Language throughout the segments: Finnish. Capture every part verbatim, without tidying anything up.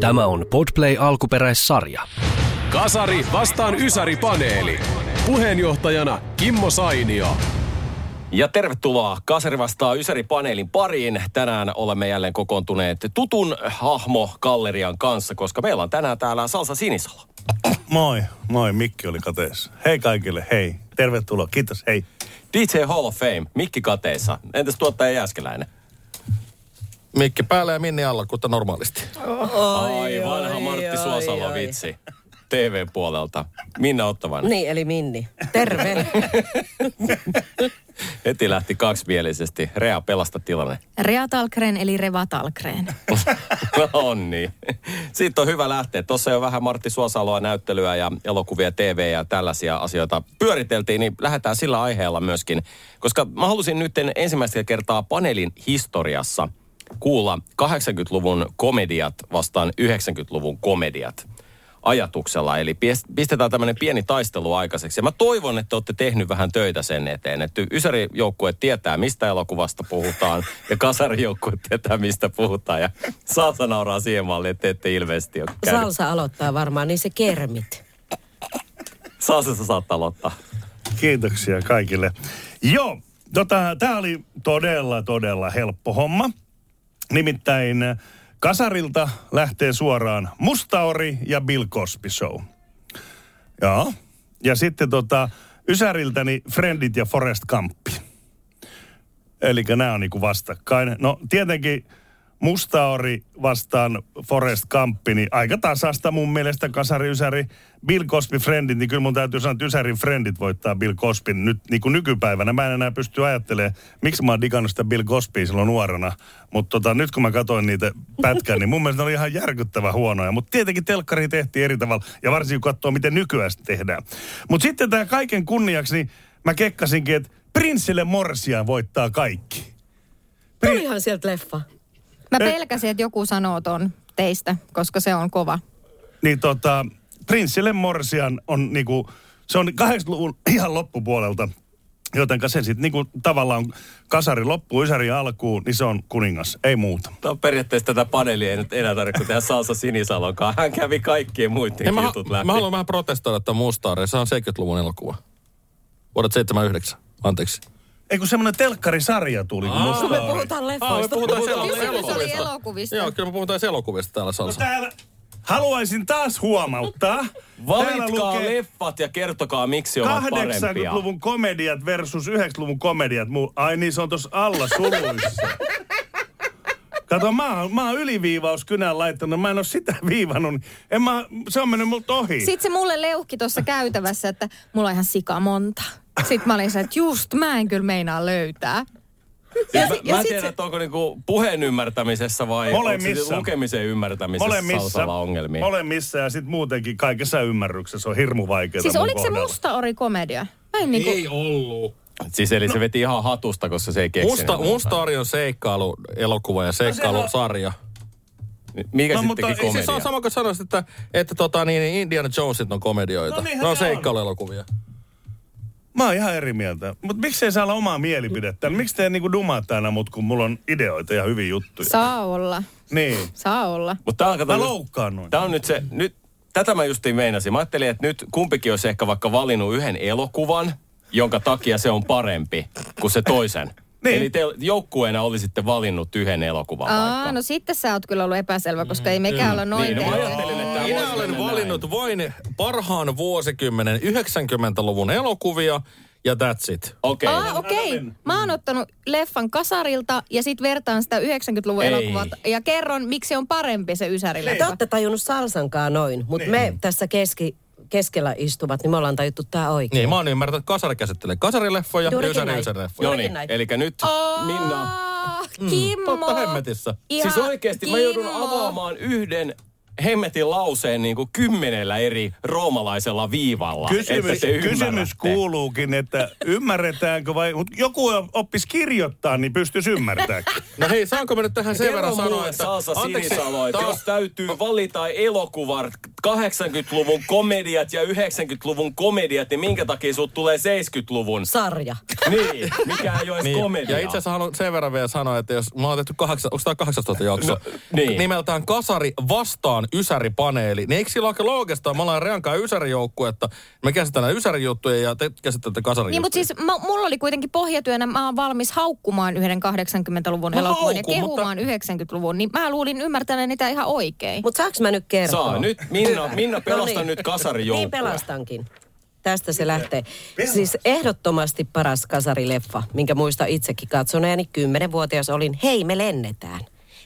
Tämä on Podplay alkuperäissarja. Kasari vastaan Ysäri-paneeli. Puheenjohtajana Kimmo Sainio. Ja tervetuloa Kasari vastaan Ysäri-paneelin pariin. Tänään olemme jälleen kokoontuneet tutun hahmo-gallerian kanssa, koska meillä on tänään täällä Salsa Sinisalo. Moi, moi. Mikki oli kateessa. Hei kaikille, hei. Tervetuloa, kiitos, hei. D J Hall of Fame, Mikki kateessa. Entäs tuottaja Jääskeläinen? Mikki päällä ja Minni alla, kuten normaalisti. Oi, ai, vanha oi, Martti Suosalo vitsi. T V-puolelta. Minna Ottavainen. Niin, eli Minni. Terve. Heti lähti kaksimielisesti. Rea, pelasta tilanne. Rea Tallgren, eli Reva Tallgren. No niin. Siitä on hyvä lähteä. Tuossa jo vähän Martti Suosaloa näyttelyä ja elokuvia, T V ja tällaisia asioita pyöriteltiin, niin lähdetään sillä aiheella myöskin. Koska mä halusin nyt ensimmäistä kertaa paneelin historiassa kuulla kahdeksankymmentäluvun komediat vastaan yhdeksänkymmentäluvun komediat ajatuksella. Eli pistetään tämmöinen pieni taistelu aikaiseksi. Ja mä toivon, että olette tehnyt vähän töitä sen eteen. Että Ysäri-joukkue tietää, mistä elokuvasta puhutaan, ja Kasari-joukkue tietää, mistä puhutaan. Ja Salsa nauraa siihen malliin, että ette ilmeisesti ole käynyt. Salsa aloittaa varmaan, niin se kermit. Salsa, sä saat aloittaa. Kiitoksia kaikille. Joo, tota, tää oli todella, todella helppo homma. Nimittäin Kasarilta lähtee suoraan Musta Ori ja Bill Cosby Show. Joo. Ja sitten tota, Ysäriltäni Frendit ja Forest Kampi. Eli nämä on niinku vastakkain. No tietenkin Musta Ori vastaan Forest Kampi, niin aika tasasta mun mielestä Kasari, Ysäri, Bill Cosby, Frendit. Niin kyllä mun täytyy sanoa, että Ysärin Frendit voittaa Bill Cosbyn nyt niin kuin nykypäivänä. Mä en enää pysty ajattelemaan, miksi mä oon digannut sitä Bill Cosbya silloin nuorena. Mutta tota, nyt kun mä katsoin niitä pätkää, niin mun mielestä ne oli ihan järkyttävän huonoja. Mutta tietenkin telkkari tehtiin eri tavalla ja varsinkin kun katsoo, miten nykyään tehdään. Mutta sitten tämä kaiken kunniaksi, niin mä kekkasinkin, että Prinselle Morsian voittaa kaikki. Prin... Tulihan sieltä leffa. Mä pelkäsin, että joku sanoo ton teistä, koska se on kova. Niin tota, Prinsille Morsian on niinku, se on kahdeksankymmentäluvun ihan loppupuolelta, jotenka se sitten niinku tavallaan Kasari loppuu, Ysäri alkuun, niin se on kuningas, ei muuta. No periaatteessa tätä paneelia ei nyt enää tarvitse tehdä Salsa Sinisalonkaan, hän kävi kaikkien muiden mä, jutut läpi. Mä haluan vähän protestoida tämän Musta Ori, se on seitsemänkymmentäluvun elokuva. Vuodet seitsemänkymmentäyhdeksän, anteeksi. Eikö semmoinen telkkarisarja tuli kuin Musta Ori? Me puhutaan leffoista. Me puhutaan elokuvista. Oli elokuvista. Joo, kyllä me puhutaan elokuvista täällä Salsa. No täällä haluaisin taas huomauttaa. Valitkaa leffat ja kertokaa, miksi ovat parempia. kahdeksankymmentäluvun komediat versus yhdeksänkymmentäluvun komediat. Ai niin, se on tuossa alla suluissa. Kato, mä oon, mä oon yliviivauskynän laittanut, mä en oo sitä viivannut, en mä, se on mennyt multa ohi. Sitten se mulle leuhki tuossa käytävässä, että mulla on ihan sika monta. Sitten mä olin se, että just, mä en kyllä meinaa löytää. Ja, mä ja mä tiedän, se... että onko niinku puheen ymmärtämisessä vai lukemisen ymmärtämisessä molemmissa, Salsalla ongelmia. Molemmissa ja sitten muutenkin kaikessa ymmärryksessä on hirmu vaikeaa. Siis oliko kohdalla se Musta Ori komedia? Niinku... Ei ollut. Siis eli no, se veti ihan hatusta, koska se ei keksinyt. Musta, Musta Ori on seikkailuelokuva ja seikkailusarja. Mikä no, sittenkin komedia? Siis se on sama kuin sanoisit, että, että tota, niin, Indiana Jonesit on komedioita. No, ne on seikkailuelokuvia. Mä oon ihan eri mieltä. Mutta miksei saa olla omaa mielipidettä? Miksi te niinku dumaatte aina mut, kun mulla on ideoita ja hyviä juttuja? Saa olla. Niin. Saa olla. Mut tää alkaa... Mä loukkaannuin. Tää on nyt se... Nyt, tätä mä justiin meinasin. Mä ajattelin, että nyt kumpikin olisi ehkä vaikka valinnut yhden elokuvan, jonka takia se on parempi kuin se toisen. Niin. Eli te joukkueena olisitte valinnut yhden elokuvan Aa, vaikka. No sitten sä oot kyllä ollut epäselvä, koska ei mekään mm. olla noin. Niin, no, että minä olen valinnut näin vain parhaan vuosikymmenen yhdeksänkymmentäluvun elokuvia ja that's it. Okei. Okay. Ah, okei. Okay. Mä oon ottanut leffan Kasarilta ja sit vertaan sitä yhdeksänkymmentäluvun ei elokuvat ja kerron, miksi on parempi se Ysäri-leffa. Te ootte tajunnut Salsankaan noin, mutta niin me tässä keski... keskellä istuvat, niin me ollaan tajuttu tää oikein. Niin, mä oon ymmärtänyt, että Kasari käsittelee Kasari-leffoja ja Ysäri-leffoja. No niin, eli nyt Minna... Ah, Kimmo. Mm, totta hemmetissä. Ihan siis oikeesti Kimmo. Mä joudun avaamaan yhden hemmetin lauseen niin kuin kymmenellä eri roomalaisella viivalla. Kysymys, kysymys kuuluukin, että ymmärretäänkö vai... Mutta joku oppisi kirjoittaa, niin pystyisi ymmärtämään. No hei, saanko mä nyt tähän sen verran sanoa, että... Salsa Sinisalo, että jos täytyy valita elokuvat, kahdeksankymmentäluvun komediat ja yhdeksänkymmentäluvun komediat, niin minkä takia sut tulee seitsemänkymmentäluvun? Sarja. Niin, mikä ei ole niin. komedia. Ja itse asiassa haluan sen verran vielä sanoa, että jos mä oon tehty kahdeksan... Onko tää kahdeksantoista jakso? No, niin. Nimeltään Kasari vastaan Ysäri-paneeli. Niin eikö sillä ole oikeastaan? Me ollaan Reankaan Ysäri-joukkuetta. Me käsitellään Ysäri-juttuja ja te käsittelette Kasari-juttuja. Niin, mutta siis m- mulla oli kuitenkin pohjatyönä, mä oon valmis haukkumaan yhden kahdeksankymmentäluvun elokuvan ja kehumaan mutta... yhdeksänkymmentäluvun. Niin mä luulin ymmärtäneen niitä ihan oikein. Mutta saaks mä nyt kertoa? Saa nyt. Minna, Minna pelastan no niin. nyt Kasari-joukkuja. Niin pelastankin. Tästä se lähtee. Siis ehdottomasti paras Kasari-leffa, minkä muista itsekin katsoneeni. Kymmenenvuotias olin, hei me lennetään.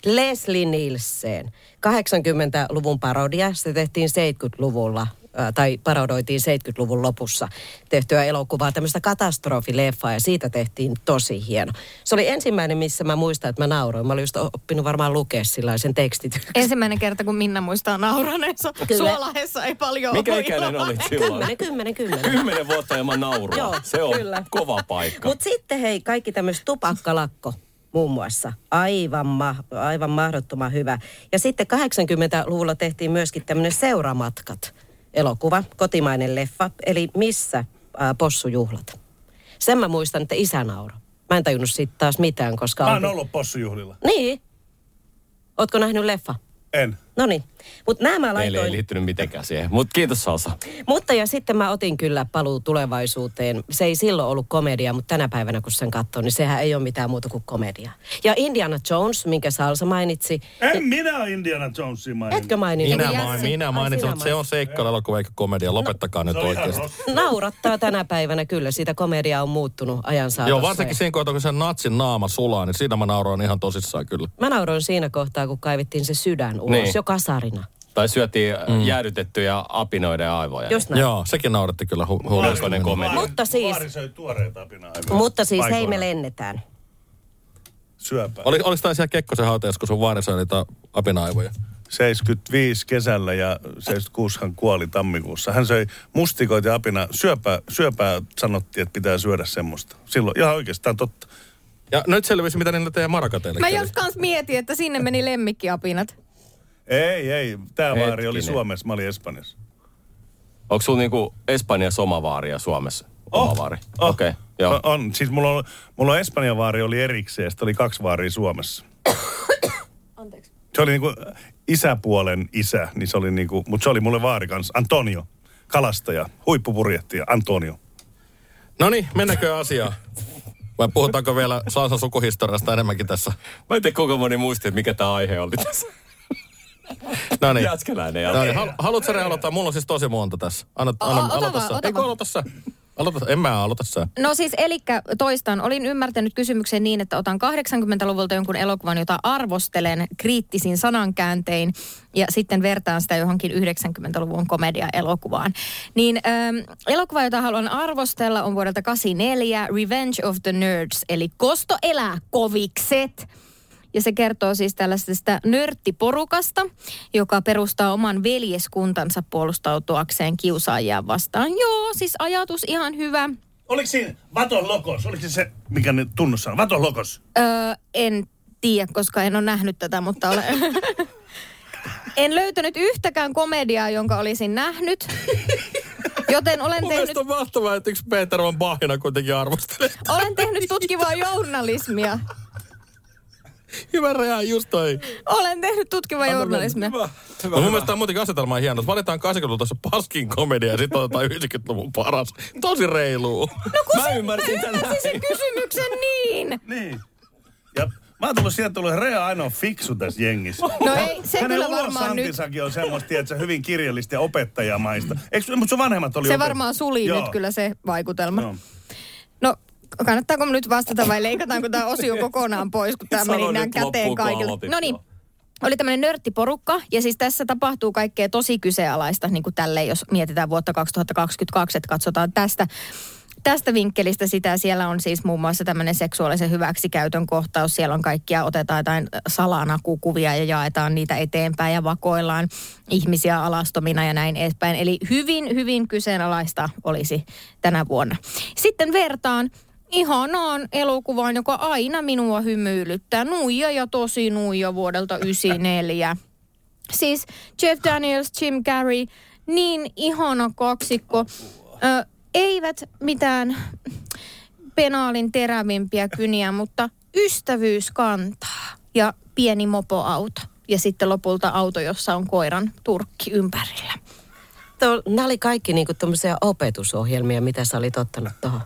Leslie Nielsen. kahdeksankymmentäluvun parodia, se tehtiin seitsemänkymmentäluvulla, tai parodoitiin seitsemänkymmentäluvun lopussa tehtyä elokuvaa, tämmöistä katastrofileffaa, ja siitä tehtiin tosi hieno. Se oli ensimmäinen, missä mä muistan, että mä nauroin. Mä olin just oppinut varmaan lukea sellaisen tekstityksen. Ensimmäinen kerta, kun Minna muistaa nauraneensa. Suolahessa ei paljon. Mikä ikäinen olit silloin? Kymmenen, kymmenen, kymmenen. Kymmenen vuotta ilman nauroa. Joo, se on kyllä. Kova paikka. Mutta sitten hei, kaikki tämmöistä tupakkalakko. Muun muassa. Aivan, ma- aivan mahdottoman hyvä. Ja sitten kahdeksankymmentäluvulla tehtiin myöskin tämmöinen Seuramatkat-elokuva, kotimainen leffa, eli missä äh, possujuhlat. Sen mä muistan, että isä nauro. Mä en tajunnut siitä taas mitään, koska... Mä oon ollut possujuhlilla. Niin. Ootko nähnyt leffa? En. No niin. Mutta nämä mä laitoin... Meille ei liittynyt mitenkään siihen, mutta kiitos Salsa. Mutta ja sitten mä otin kyllä Paluu tulevaisuuteen. Se ei silloin ollut komedia, mutta tänä päivänä kun sen katsoo, niin sehän ei ole mitään muuta kuin komedia. Ja Indiana Jones, minkä Salsa mainitsi... En niin... minä Indiana Jonesia mainitsi. Etkö mainitsi? Minä, main, minä mainitsin, mutta se on seikkailuelokuva eikä komedia. Lopettakaa no, nyt oikeasti. Naurattaa tänä päivänä kyllä. Siitä komedia on muuttunut ajan saatossa. Joo, varsinkin ja... siinä kohtaa, kun sen natsin naama sulaa, niin siinä mä nauroin ihan tosissaan kyllä. Mä nauroin siinä kohtaa, kun kaivittiin se sydän ulos. Niin. Jo kasari. Tai syötiin mm. jäädytettyjä apinoiden aivoja. Just näin. Joo, sekin nauratti kyllä hu- huolikoinen komedia. Mutta siis... Maarisoi tuoreita apina-aivoja. Mutta siis hei me lennetään. Syöpä. Oli, olis taisi siellä Kekkosen hautajassa, kun sun vaarissa oli ta apina-aivoja? seitsemänkymmentäviisi kesällä ja seitsemänkymmentäkuusi hän kuoli tammikuussa. Hän söi mustikoita ja apina. Syöpää, syöpää sanottiin, että pitää syödä semmoista. Silloin ihan oikeastaan totta. Ja nyt selvisi, mitä niillä teidän marakateille. Mä jos kans mietin, että sinne meni lemmikkiapinat. Ei, ei. Tää vaari oli Suomessa. Mä olin Espanjassa. Onko sulla niinku Espanjassa oma vaari ja Suomessa oma oh, vaari? Oh. Okei, okay, joo. On, on. Siis mulla on, mulla on Espanjan vaari oli erikseen, sitten oli kaksi vaaria Suomessa. Anteeksi. Se oli niinku isäpuolen isä, niin se oli niinku, mut se oli mulle vaari kanssa. Antonio, kalastaja, huippupurjehtija, Antonio. Noniin, mennäänkö asiaan? Vai puhutaanko vielä Salsan sukuhistoriasta enemmänkin tässä? Mä en tiedä kuinka moni muisti, että mikä tää aihe oli tässä. No niin. Jääskeläinen. No niin. Hal- haluatko sä aloittaa? Mulla on siis tosi monta tässä. Anna, anna, o, ota aloita vaan, sä. Ota Eiku, vaan. Aloita sä. Aloita, en mä aloita sä. No siis, elikkä toistan. Olin ymmärtänyt kysymyksen niin, että otan kahdeksankymmentäluvulta jonkun elokuvan, jota arvostelen kriittisin sanankääntein, ja sitten vertaan sitä johonkin yhdeksänkymmentäluvun komedia-elokuvaan. Niin ähm, elokuva, jota haluan arvostella, on vuodelta kahdeksankymmentäneljä Revenge of the Nerds, eli Kosto elää kovikset. Ja se kertoo siis tällaisesta nörttiporukasta, joka perustaa oman veljeskuntansa puolustautuakseen kiusaajia vastaan. Joo, siis ajatus ihan hyvä. Oliko siinä Vaton Lokos? Oliko se, mikä nyt tunnussa on? Vaton Lokos? Öö, en tiedä, koska en ole nähnyt tätä, mutta olen... en löytänyt yhtäkään komediaa, jonka olisin nähnyt. Joten olen tehnyt... Mielestäni on mahtavaa, että yksi Peter Van Bahina kuitenkin arvostelee. Olen tehnyt tutkivaa journalismia. Hyvä Rea, just toi. Olen tehnyt tutkivaa journalismia. Hyvä, hyvä, no, mun mielestä tämä muutenkin asetelma on hieno. Valitaan kahdeksankymmentäluvun paskin komedia ja sitten otetaan yhdeksänkymmentäluvun paras. Tosi reiluu. No, mä ymmärsin tämän. Mä ymmärsin sen kysymyksen niin. Niin. Ja mä oon tullut sieltä, että Rea ainoa fiksu tässä jengissä. No ei, se hänen kyllä varmaan nyt. Hänen on semmoista, että se hyvin kirjallista ja opettajamaista. Eikö, mutta sun vanhemmat oli Se opetta. varmaan suli Joo. nyt kyllä se vaikutelma. Joo. No. Kannattaako nyt vastata vai leikataanko tämä osio kokonaan pois, kun tämä meni näin käteen kaikille? No niin, oli tämmöinen nörttiporukka ja siis tässä tapahtuu kaikkea tosi kyseenalaista, niin kuin tälleen, jos mietitään vuotta kaksituhattakaksikymmentäkaksi, että katsotaan tästä tästä vinkkelistä sitä. Siellä on siis muun muassa tämmöinen seksuaalisen hyväksikäytön kohtaus. Siellä on kaikkia, otetaan jotain salanakukuvia ja jaetaan niitä eteenpäin ja vakoillaan ihmisiä alastomina ja näin edespäin. Eli hyvin, hyvin kyseenalaista olisi tänä vuonna. Sitten vertaan ihanaan elokuvaan, joka aina minua hymyilyttää. Nuija ja tosi nuija vuodelta yhdeksänkymmentäneljä. Siis Jeff Daniels, Jim Carrey, niin ihana kaksikko. Ö, eivät mitään penaalin terävimpiä kyniä, mutta ystävyys kantaa ja pieni mopoauto. Ja sitten lopulta auto, jossa on koiran turkki ympärillä. To, nämä oli kaikki niinku tommosia opetusohjelmia, mitä sä olit ottanut tuohon.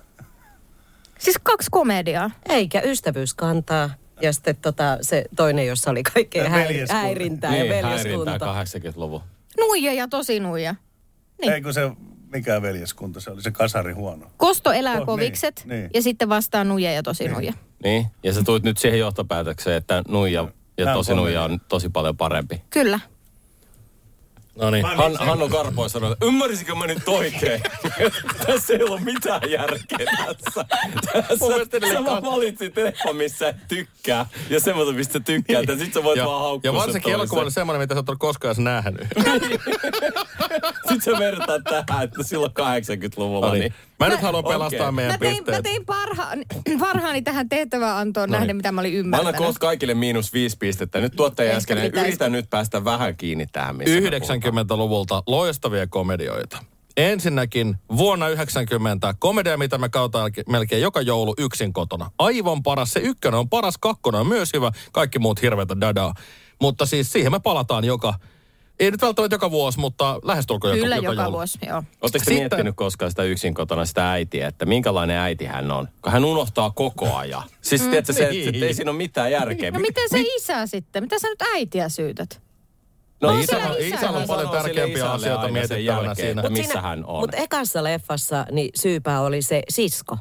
Siis kaksi komediaa. Eikä ystävyys kantaa. Ja sitten tota, se toinen, jossa oli kaikkea häir- häirintää niin, ja veljeskunta. Häirintää kahdeksankymmentäluvun. Nuija ja tosi nuija. Niin. Eikö se mikään veljeskunta, se oli se kasari huono. Kosto elää oh, kovikset niin, niin. Ja sitten vastaa nuija ja tosi niin. nuija. Niin, ja sä tulit nyt siihen johtopäätökseen, että nuija ja Hän tosi nuija on tosi paljon parempi. Kyllä. No niin, Han, Hannu Karpoi sanoi, että ymmärsinkö mä nyt oikein? Tässä ei ollut mitään järkeä tässä. Tässä sä vaan valitsit elämä, missä tykkää. Ja semmoista, mistä tykkää. Ja sit sä voit ja, vaan haukkua. Ja varsinkin elokuva on semmoinen, mitä sä oot koskaan edes nähnyt. Sit sä vertaat tähän, että silloin kahdeksankymmentäluvulla. No niin. Niin. Mä, mä nyt haluan okay. pelastaa meidän mä tein, pisteet. Mä tein parhaani, parhaani tähän tehtävään antoon no nähden, niin. mitä mä olin ymmärtänyt. Mä annan kohta kaikille miinus viisi pistettä. Nyt tuottaja äsken, yritän nyt päästä vähän kiinni tähän, missä yhdeksänkymmentäluvulta loistavia komedioita. Ensinnäkin vuonna yhdeksänkymmentä komedia, mitä me kautaan melkein joka joulu yksin kotona. Aivan paras se ykkönen on paras, kakkonen on myös hyvä, kaikki muut hirveätä dadaa. Mutta siis siihen me palataan joka, ei nyt välttämättä joka vuosi, mutta lähestulkoon joka, joka, joka vuosi, joo. Oletteko te miettinyt koskaan sitä yksin kotona, sitä äitiä, että minkälainen äiti hän on? Kun hän unohtaa koko ajan. Siis mm, tiedätkö, niin. se, että ei siinä ole mitään järkeä. No miten se isä sitten? Mitä sä nyt äitiä syytät? No, no isällä isä, isä on paljon tärkeämpiä asioita mietittävänä siinä, mut missä siinä, hän on. Mutta ekassa leffassa niin syypää oli se sisko.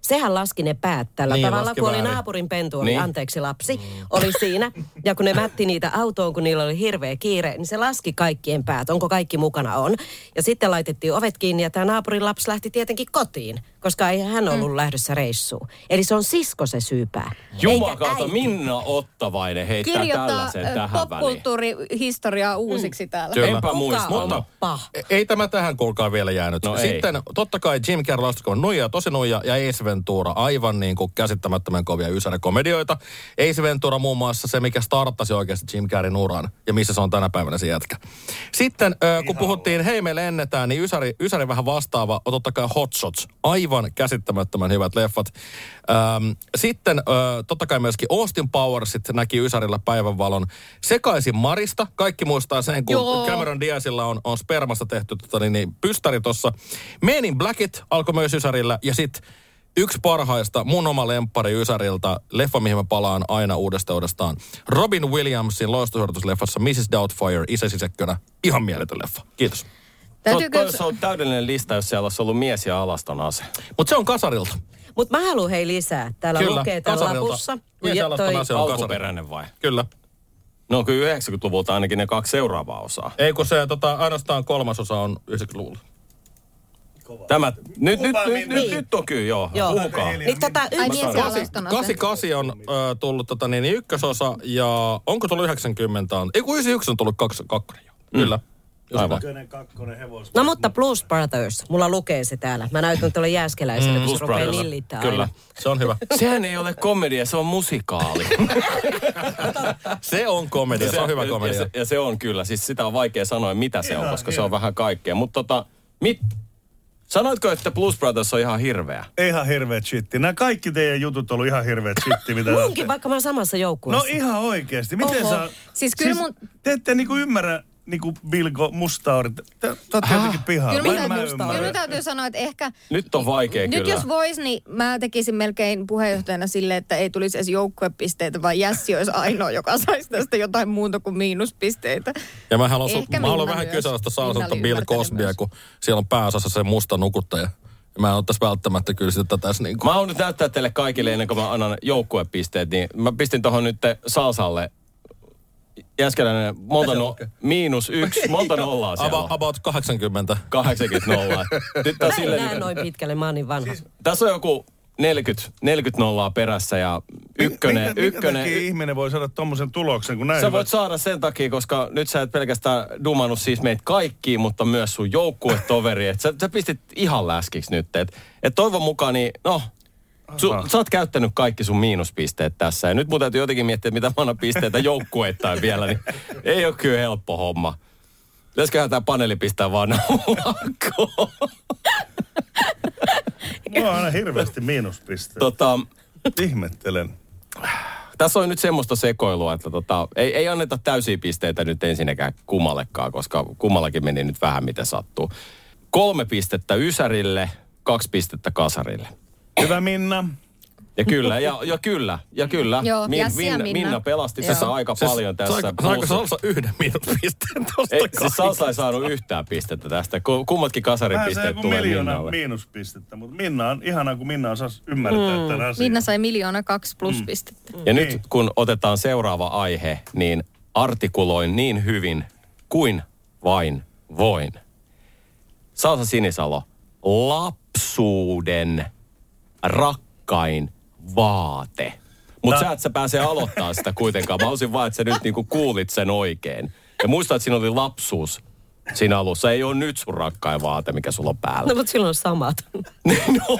Sehän laski ne päät tällä niin, tavalla, kun oli naapurin pentu, oli niin. anteeksi lapsi, mm. oli siinä. Ja kun ne mätti niitä autoon, kun niillä oli hirveä kiire, niin se laski kaikkien päät. Onko kaikki mukana? On. Ja sitten laitettiin ovet kiinni ja tämä naapurin lapsi lähti tietenkin kotiin, koska ei hän ollut mm. lähdössä reissuun. Eli se on sisko se syypää. Jumakauta, Minna Ottavainen heittää kirjoittaa tällaisen äh, tähän väliin. Popkulttuurihistoriaa uusiksi mm. täällä. Enpä muista, mutta ei tämä tähän kuulkaa vielä jäänyt. No sitten ei. Totta kai Jim Carrey on nuija, tosi nuija ja Ace Ventura, aivan niin kuin käsittämättömän kovia ysärikomedioita. Ace Ventura muun muassa se, mikä starttasi oikeasti Jim Carreyn uran ja missä se on tänä päivänä se jätkä. Sitten äh, kun puhuttiin hei me lennetään, niin ysäri, ysäri vähän vastaava, totta kai Hot Shots, aivan käsittämättömän hyvät leffat. Öm, sitten ö, totta kai myöskin Austin Powersit näki ysärillä päivänvalon. Sekaisin Marista. Kaikki muistaa sen, kun Joo. Cameron Diazilla on, on spermasta tehty tota, niin, niin, pystäri tossa. Men in Blackit alkoi myös ysärillä. Ja sitten yksi parhaista, mun oma lemppari ysäriltä, leffa, mihin mä palaan aina uudesta uudestaan. Robin Williamsin loistosuoritusleffassa missis Doubtfire, isäsisekkönä. Ihan mieletön leffa. Kiitos. Täytyykö... Se on täydellinen lista, jos siellä olisi ollut mies ja alaston ase. Mutta se on kasarilta. Mutta mä haluan hei lisää. Täällä kyllä, lukee tällä lapussa. Mies ja alaston ase on alkuperäinen vai? Kyllä. No kyllä yhdeksänkymmentäluvulta ainakin ne kaksi seuraavaa osaa. Ei kun se tota, ainoastaan kolmas osa on yhdeksänkymmentäluvulla. Tämä, nyt, nyt, nyt, nyt, nyt on kyllä, joo. joo. Puhukaa. Niin tota kahdeksankymmentäkahdeksan on ö, tullut tota, niin, ykkösosa ja onko tullut yhdeksänkymmentä? Ei kun yhdeksänkymmentäyksi on tullut kaksi, kakkonen jo. Mm. Kyllä. Ykkönen, kakkonen, hevos. No mutta Blues Brothers, mulla lukee se täällä. Mä näytän tuolle Jääskeläiselle, mm, kun se rupeaa nillittää. Kyllä, aina. Se on hyvä. Sehän ei ole komedia, se on musikaali. Se on komedia, se on hyvä komedia. Ja se, ja se on kyllä, siis sitä on vaikea sanoa, mitä se on, ihan, koska ihan. Se on vähän kaikkea. Mutta tota, mit... Sanoitko, että Blues Brothers on ihan hirveä? Ihan hirveä shitti. Nämä kaikki teidän jutut on ollut ihan hirveä shitti. Mitä munkin, vaikka mä oon samassa joukkueessa. No ihan oikeasti. Miten Oho. sä... Siis kyllä mun... Siis, te ette niinku ymmärrä... Niinku Bilko, Musta ori. Te ootte jotenkin pihaa. Kyllä mä täytyy sanoa, että ehkä... Nyt on vaikea n- kyllä. Nyt jos vois, niin mä tekisin melkein puheenjohtajana sille, että ei tulisi edes joukkuepisteitä, vaan Jässi olisi ainoa, joka saisi tästä jotain muuta kuin miinuspisteitä. Ja mä haluan, su- mä haluan vähän kyseistä Salsalta Bill Cosbya, kun siellä on pääosassa se musta nukuttaja. Mä en ottaisi välttämättä kyllä sitä tässä niin kuin... Mä haluan nyt näyttää teille kaikille ennen kuin mä annan joukkuepisteet, niin mä pistin tohon nyt Salsalle... Jääskeläinen, monta no, miinus yksi, monta nollaa siellä on. About kahdeksankymmentä. kahdeksankymmentä nollaa. Mä en näe noin pitkälle, mä oon niin vanha. Siis, tässä on joku neljäkymmentä nollaa perässä ja ykkönen. Minkä, ykkönen minkä takia ihminen voi saada tommosen tuloksen, kun näin? Sä voit saada sen takia, koska nyt sä et pelkästään dumannut siis meitä kaikkiin, mutta myös sun joukkuetoveri. Sä, sä pistit ihan läskiksi nyt. Et, et toivon mukaan, niin no... Su, sä oot käyttänyt kaikki sun miinuspisteet tässä. Ja nyt mun täytyy jotenkin miettiä, mitä mä annan pisteitä joukkueittain vielä. Niin ei oo kyllä helppo homma. Läsköhän tää paneeli pistää vaan naulakkoon. Mulla on aina hirveästi miinuspisteet. Tota, ihmettelen. Tässä on nyt semmoista sekoilua, että tota, ei, ei anneta täysiä pisteitä nyt ensinnäkään kummallekaan, koska kummallakin meni nyt vähän miten sattuu. Kolme pistettä Ysärille, kaksi pistettä Kasarille. Hyvä Minna. Ja kyllä, ja, ja kyllä, ja kyllä. Joo, Min, Minna. Minna pelasti joo. tässä aika siis paljon tässä. Saiko, saiko Salsa yhden miinuspisteen tuosta? Ei, siis Salsa ei saanut yhtään pistettä tästä. Kummatkin kasaripisteet tulee Minnalle. Vähän miinuspistettä, mutta Minna on ihanaa, kun Minna osasi ymmärtää mm. tämän asian. Minna sai miljoona kaksi pluspistettä. Mm. Ja niin. Nyt kun otetaan seuraava aihe, niin artikuloin niin hyvin kuin vain voin. Salsa Sinisalo, lapsuuden... rakkain vaate. Mutta no. sä et sä pääse aloittamaan sitä kuitenkaan. Mä halusin vaan, että sä nyt niinku kuulit sen oikein. Ja muista, että siinä oli lapsuus siinä alussa. Ei ole nyt sun rakkain vaate, mikä sulla on päällä. No, mutta silloin on samat. No.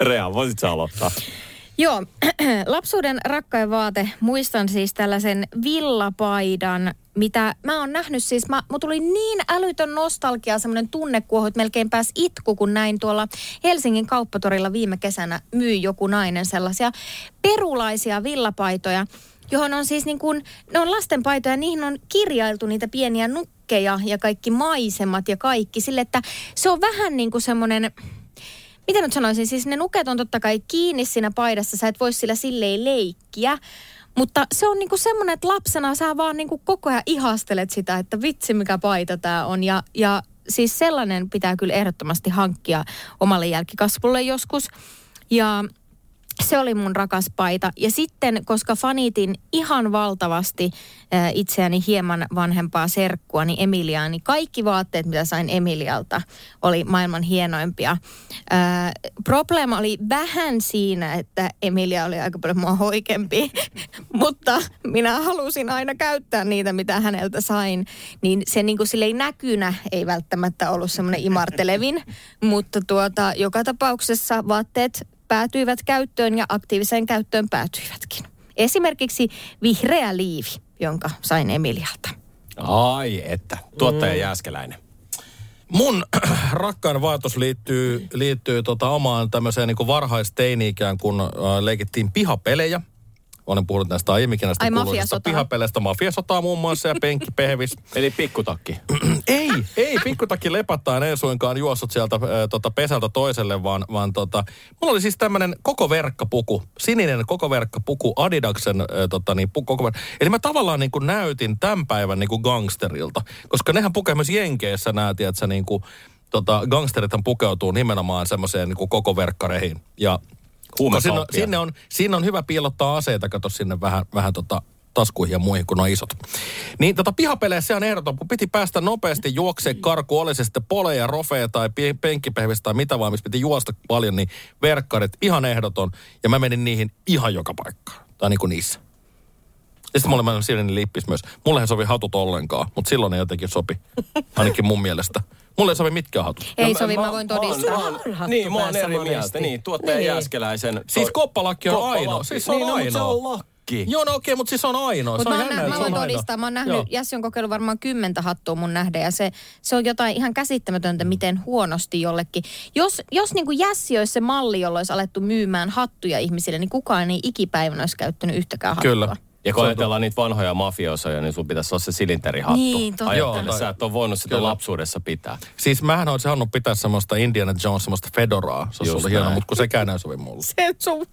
Rea, voisit sä aloittaa? Joo. Lapsuuden rakkain vaate. Muistan siis tällaisen villapaidan, mitä mä oon nähnyt siis, mä, mun tuli niin älytön nostalgia, semmoinen tunnekuohu, että melkein pääsi itku, kun näin tuolla Helsingin kauppatorilla viime kesänä myi joku nainen sellaisia perulaisia villapaitoja, johon on siis niin kuin, ne on lastenpaitoja, niihin on kirjailtu niitä pieniä nukkeja ja kaikki maisemat ja kaikki sille, että se on vähän niin kuin semmoinen... Mitä nyt sanoisin, siis ne nuket on totta kai kiinni siinä paidassa, sä et voi sillä silleen leikkiä, mutta se on niinku semmoinen, että lapsena sä vaan niinku koko ajan ihastelet sitä, että vitsi mikä paita tää on ja, ja siis sellainen pitää kyllä ehdottomasti hankkia omalle jälkikasvulle joskus ja se oli mun rakas paita. Ja sitten, koska fanitin ihan valtavasti äh, itseäni hieman vanhempaa serkkua, niin Emiliaa, niin kaikki vaatteet, mitä sain Emilialta, oli maailman hienoimpia. Äh, probleema oli vähän siinä, että Emilia oli aika paljon mua hoikempi, mutta minä halusin aina käyttää niitä, mitä häneltä sain. Niin se niin kuin silleen näkynä ei välttämättä ollut semmoinen imartelevin, mutta tuota, joka tapauksessa vaatteet... päätyivät käyttöön ja aktiiviseen käyttöön päätyivätkin. Esimerkiksi vihreä liivi, jonka sain Emilialta. Ai että, tuottaja mm. Jääskeläinen. Mun rakkaan vaatos liittyy, liittyy tota omaan tämmöiseen niin kuin varhaisteini-ikään, kun leikittiin pihapelejä. Olen puhunut näistä aiemminkin näistä Ai, kuuluisista pihapeleistä. Mafiasotaa muun muassa ja penkkipehvis. Eli pikkutakki. ei, ei pikkutakki lepattain, ei suinkaan juossut sieltä äh, tota pesältä toiselle, vaan, vaan tota, mulla oli siis tämmönen koko verkkapuku, sininen koko verkkapuku Adidaksen äh, tota niin, puku, koko verkkapuku. Eli mä tavallaan niin kuin näytin tämän päivän niin kuin gangsterilta, koska nehän pukee myös Jenkeissä näet, että sä niin kuin tota, gangsterithan pukeutuu nimenomaan semmoiseen niin kuin koko verkkareihin ja... Siinä on, sinne on, sinne on hyvä piilottaa aseita, kato sinne vähän, vähän tota taskuihin ja muihin, kun on isot. Niin tota pihapeleissä on ehdoton, kun piti päästä nopeasti juokseen karkuun, oli se sitten poleja, rofeja tai penkkipehvistä tai mitä vaan, missä piti juosta paljon, niin verkkarit ihan ehdoton. Ja mä menin niihin ihan joka paikkaan, tai niin kuin niissä. Ja sitten mulle silleen lippis myös. Mullehan sovi hatut ollenkaan, mutta silloin ne jotenkin sopi, ainakin mun mielestä. Mulle ei sovi mitkä hatut. Ei no, sovi, mä, mä voin todistaa. Mä oon, mä oon, niin, mä oon eri mieltä. Niin, tuottaja niin. Jääskeläisen. Siis koppalakki on koppalakki. ainoa. Siis on niin, ainoa. No, se on lakki. Joo, no okei, okay, mutta siis on ainoa. Mut se on mä, jännä, mä voin todistaa. Mä oon nähnyt, Jassi on kokeillut varmaan kymmentä hattua mun nähden. Ja se, se on jotain ihan käsittämätöntä, miten huonosti jollekin. Jos, jos niin kuin Jassi olisi se malli, jolloin olisi alettu myymään hattuja ihmisille, niin kukaan ei ikipäivänä olisi käyttänyt yhtäkään hattua. Kyllä. Ja kun ajatellaan niitä vanhoja mafiosoja, niin sun pitäisi olla se silinterihattu. Niin, totta. Ajattele, sä et ole voinut sitä kyllä lapsuudessa pitää. Siis mähän olisin halunnut pitää semmoista Indiana Jones, semmoista fedoraa. Se olisi ollut hienoa, mutta kun sekään ei sovi mulle. Se sun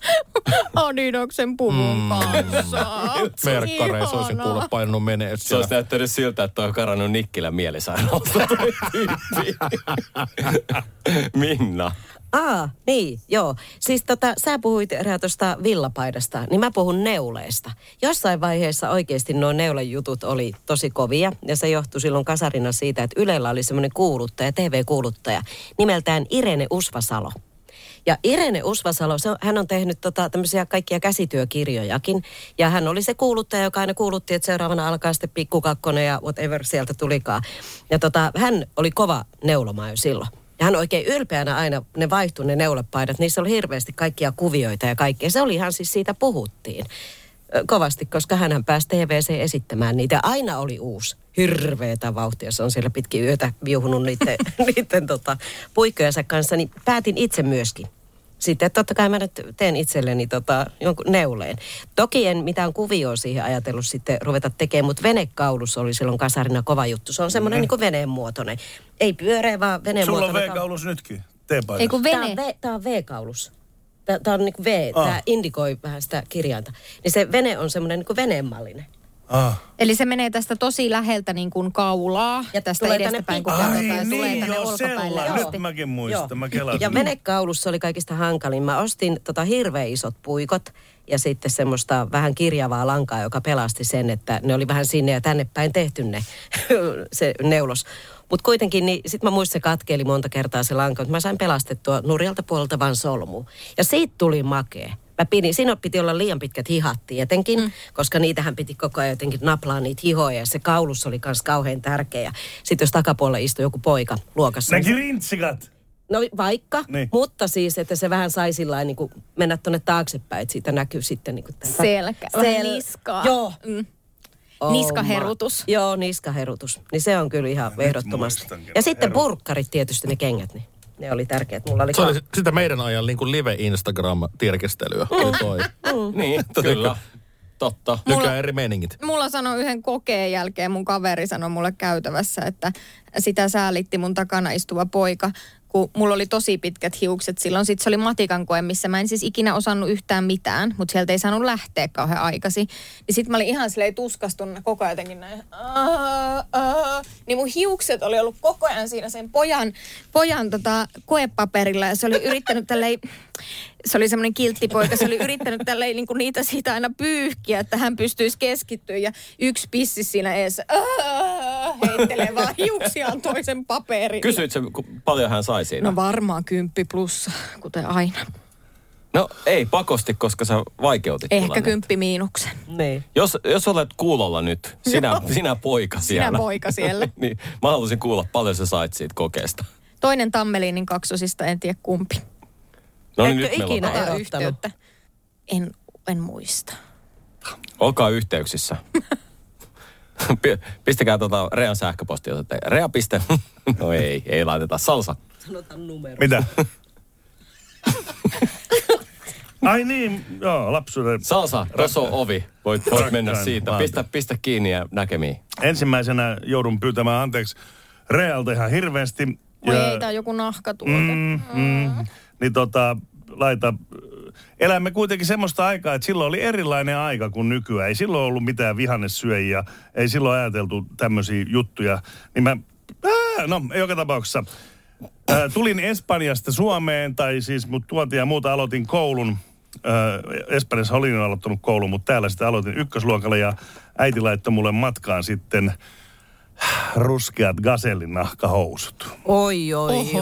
Adidaksen puvun mm. kanssa. Verkkareissa olisin kuulla painanut menee. Se olisi näyttänyt siltä, että toi on karannut Nikkilän mielisairaalta. Minna. Aa, niin, joo. Siis tota, sä puhuit Rea tuosta villapaidasta, niin mä puhun neuleista. Jossain vaiheessa oikeasti nuo neulajutut oli tosi kovia, ja se johtui silloin kasarina siitä, että Ylellä oli semmoinen kuuluttaja, T V-kuuluttaja, nimeltään Irene Usvasalo. Ja Irene Usvasalo, se on, hän on tehnyt tota, tämmöisiä kaikkia käsityökirjojakin, ja hän oli se kuuluttaja, joka aina kuulutti, että seuraavana alkaa sitten pikkukakkonen ja whatever sieltä tulikaan. Ja tota, hän oli kova neulomaa jo silloin. Ja hän oikein ylpeänä aina, ne vaihtui ne neulepaidat, niissä oli hirveästi kaikkia kuvioita ja kaikkea. Se oli ihan siis, siitä puhuttiin kovasti, koska hänhän pääsi T V C esittämään niitä. Aina oli uusi, hirveätä vauhtia, se on siellä pitkin yötä viuhunut niiden, niiden tota, puikkojensa kanssa, niin päätin itse myöskin. Sitten totta kai mä nyt teen itselleni tota, jonkun neuleen. Toki en mitään kuvioa siihen ajatellut sitten ruveta tekemään, mutta venekaulus oli silloin kasarina kova juttu. Se on semmoinen mm. niin kuin veneen muotoinen. Ei pyöreä, vaan veneen muotoinen. Sulla on V-kaulus nytkin, T-paita. Ei kun vene. Tää on, v- tää on V-kaulus. Tää, tää on niin kuin V, ah. Tää indikoi vähän sitä kirjainta. Niin se vene on semmoinen niin kuin veneenmallinen. Ah. Eli se menee tästä tosi läheltä niin kuin kaulaa ja tästä edestäpäin, kun katsotaan ja niin, tulee tänne olkapäille. Nyt mäkin muistan, joo. Mä kelaan. Ja venekaulussa oli kaikista hankalin. Mä ostin tota hirveän isot puikot ja sitten semmoista vähän kirjavaa lankaa, joka pelasti sen, että ne oli vähän sinne ja tänne päin tehty ne, se neulos. Mutta kuitenkin, niin sitten mä muistan, se katkeili monta kertaa se lanka, mutta mä sain pelastettua nurjalta puolelta vaan solmuun. Ja siitä tuli makea. Mä pidin, siinä piti olla liian pitkät hihat tietenkin, mm. koska niitähän piti koko ajan jotenkin naplaa niitä hihoja. Ja se kaulus oli myös kauhean tärkeä. Sitten jos takapuolella istui joku poika luokassa. Näki rintsikat! No vaikka, niin. Mutta siis, että se vähän sai sillä niin kuin mennä tuonne taaksepäin, että siitä näkyy sitten niin kuin tämän... Selkä, sel... vähän niskaa. Joo. Mm. Oh, niskaherutus. Ma... Joo, niskaherutus. Niin se on kyllä ihan ehdottomasti. Ja sitten Heru... burkkarit tietysti, ne kengät, niin. Ne oli tärkeät. Mulla oli... Se oli sitä meidän ajan niin kuin live-Instagram-tirkistelyä. Mm. Oli toi. Mm. Niin, kyllä. Totta. Nykyään eri meiningit. Mulla sanoi yhden kokeen jälkeen, mun kaveri sanoi mulle käytävässä, että sitä säälitti mun takana istuva poika, kun mulla oli tosi pitkät hiukset silloin. Sitten se oli matikan koe, missä mä en siis ikinä osannut yhtään mitään, mutta sieltä ei saanut lähteä kauhean aikaisin. Niin sit mä olin ihan silleen tuskastunut koko ajan jotenkin näin. Aa, aa. Niin mun hiukset oli ollut koko ajan siinä sen pojan, pojan tota, koepaperilla ja se oli yrittänyt tälleen... Se oli semmoinen kiltti poika, se oli yrittänyt tälleen niinku niitä siitä aina pyyhkiä, että hän pystyisi keskittyä ja yksi pissi siinä ees heittelee vaan hiuksiaan toisen paperin. Kysyit se, paljon hän sai siinä? No varmaan kymppi plussa, kuten aina. No ei pakosti, koska sä vaikeutit Ehkä tilannetta. Kymppi miinuksen. Niin. Jos, jos olet kuulolla nyt, sinä, no. sinä poika siellä. Sinä poika siellä. Niin, mä haluaisin kuulla, paljon sä sait siitä kokeesta. Toinen Tammelinin kaksosista, en tiedä kumpi. No niin, nyt ikinä yhteyttä? En, en muista. Olkaa yhteyksissä. Pistäkää tuota Rean sähköpostia. Rea piste. No ei, ei laiteta. Salsa. Sanotaan numero. Mitä? Ai niin, joo, lapsuuden. Salsa, Roso ovi. Voit, voit mennä siitä. Pistä, pistä kiinni ja näkemiin. Ensimmäisenä joudun pyytämään anteeksi Realta ihan hirveästi. Voi ei, tää on joku nahkatuote. Mm, mm. Niin tota, laita, elämme kuitenkin semmoista aikaa, että silloin oli erilainen aika kuin nykyään. Ei silloin ollut mitään vihannessyöjiä, ei silloin ajateltu tämmöisiä juttuja. Niin mä, ää, no joka tapauksessa, ää, tulin Espanjasta Suomeen, tai siis mut tuotiin ja muuta, aloitin koulun. Espanjassa olin aloittanut koulun, mutta täällä sitten aloitin ykkösluokalla ja äiti laittoi mulle matkaan sitten ruskeat gasellin nahkahousut. Oi, oi, oi,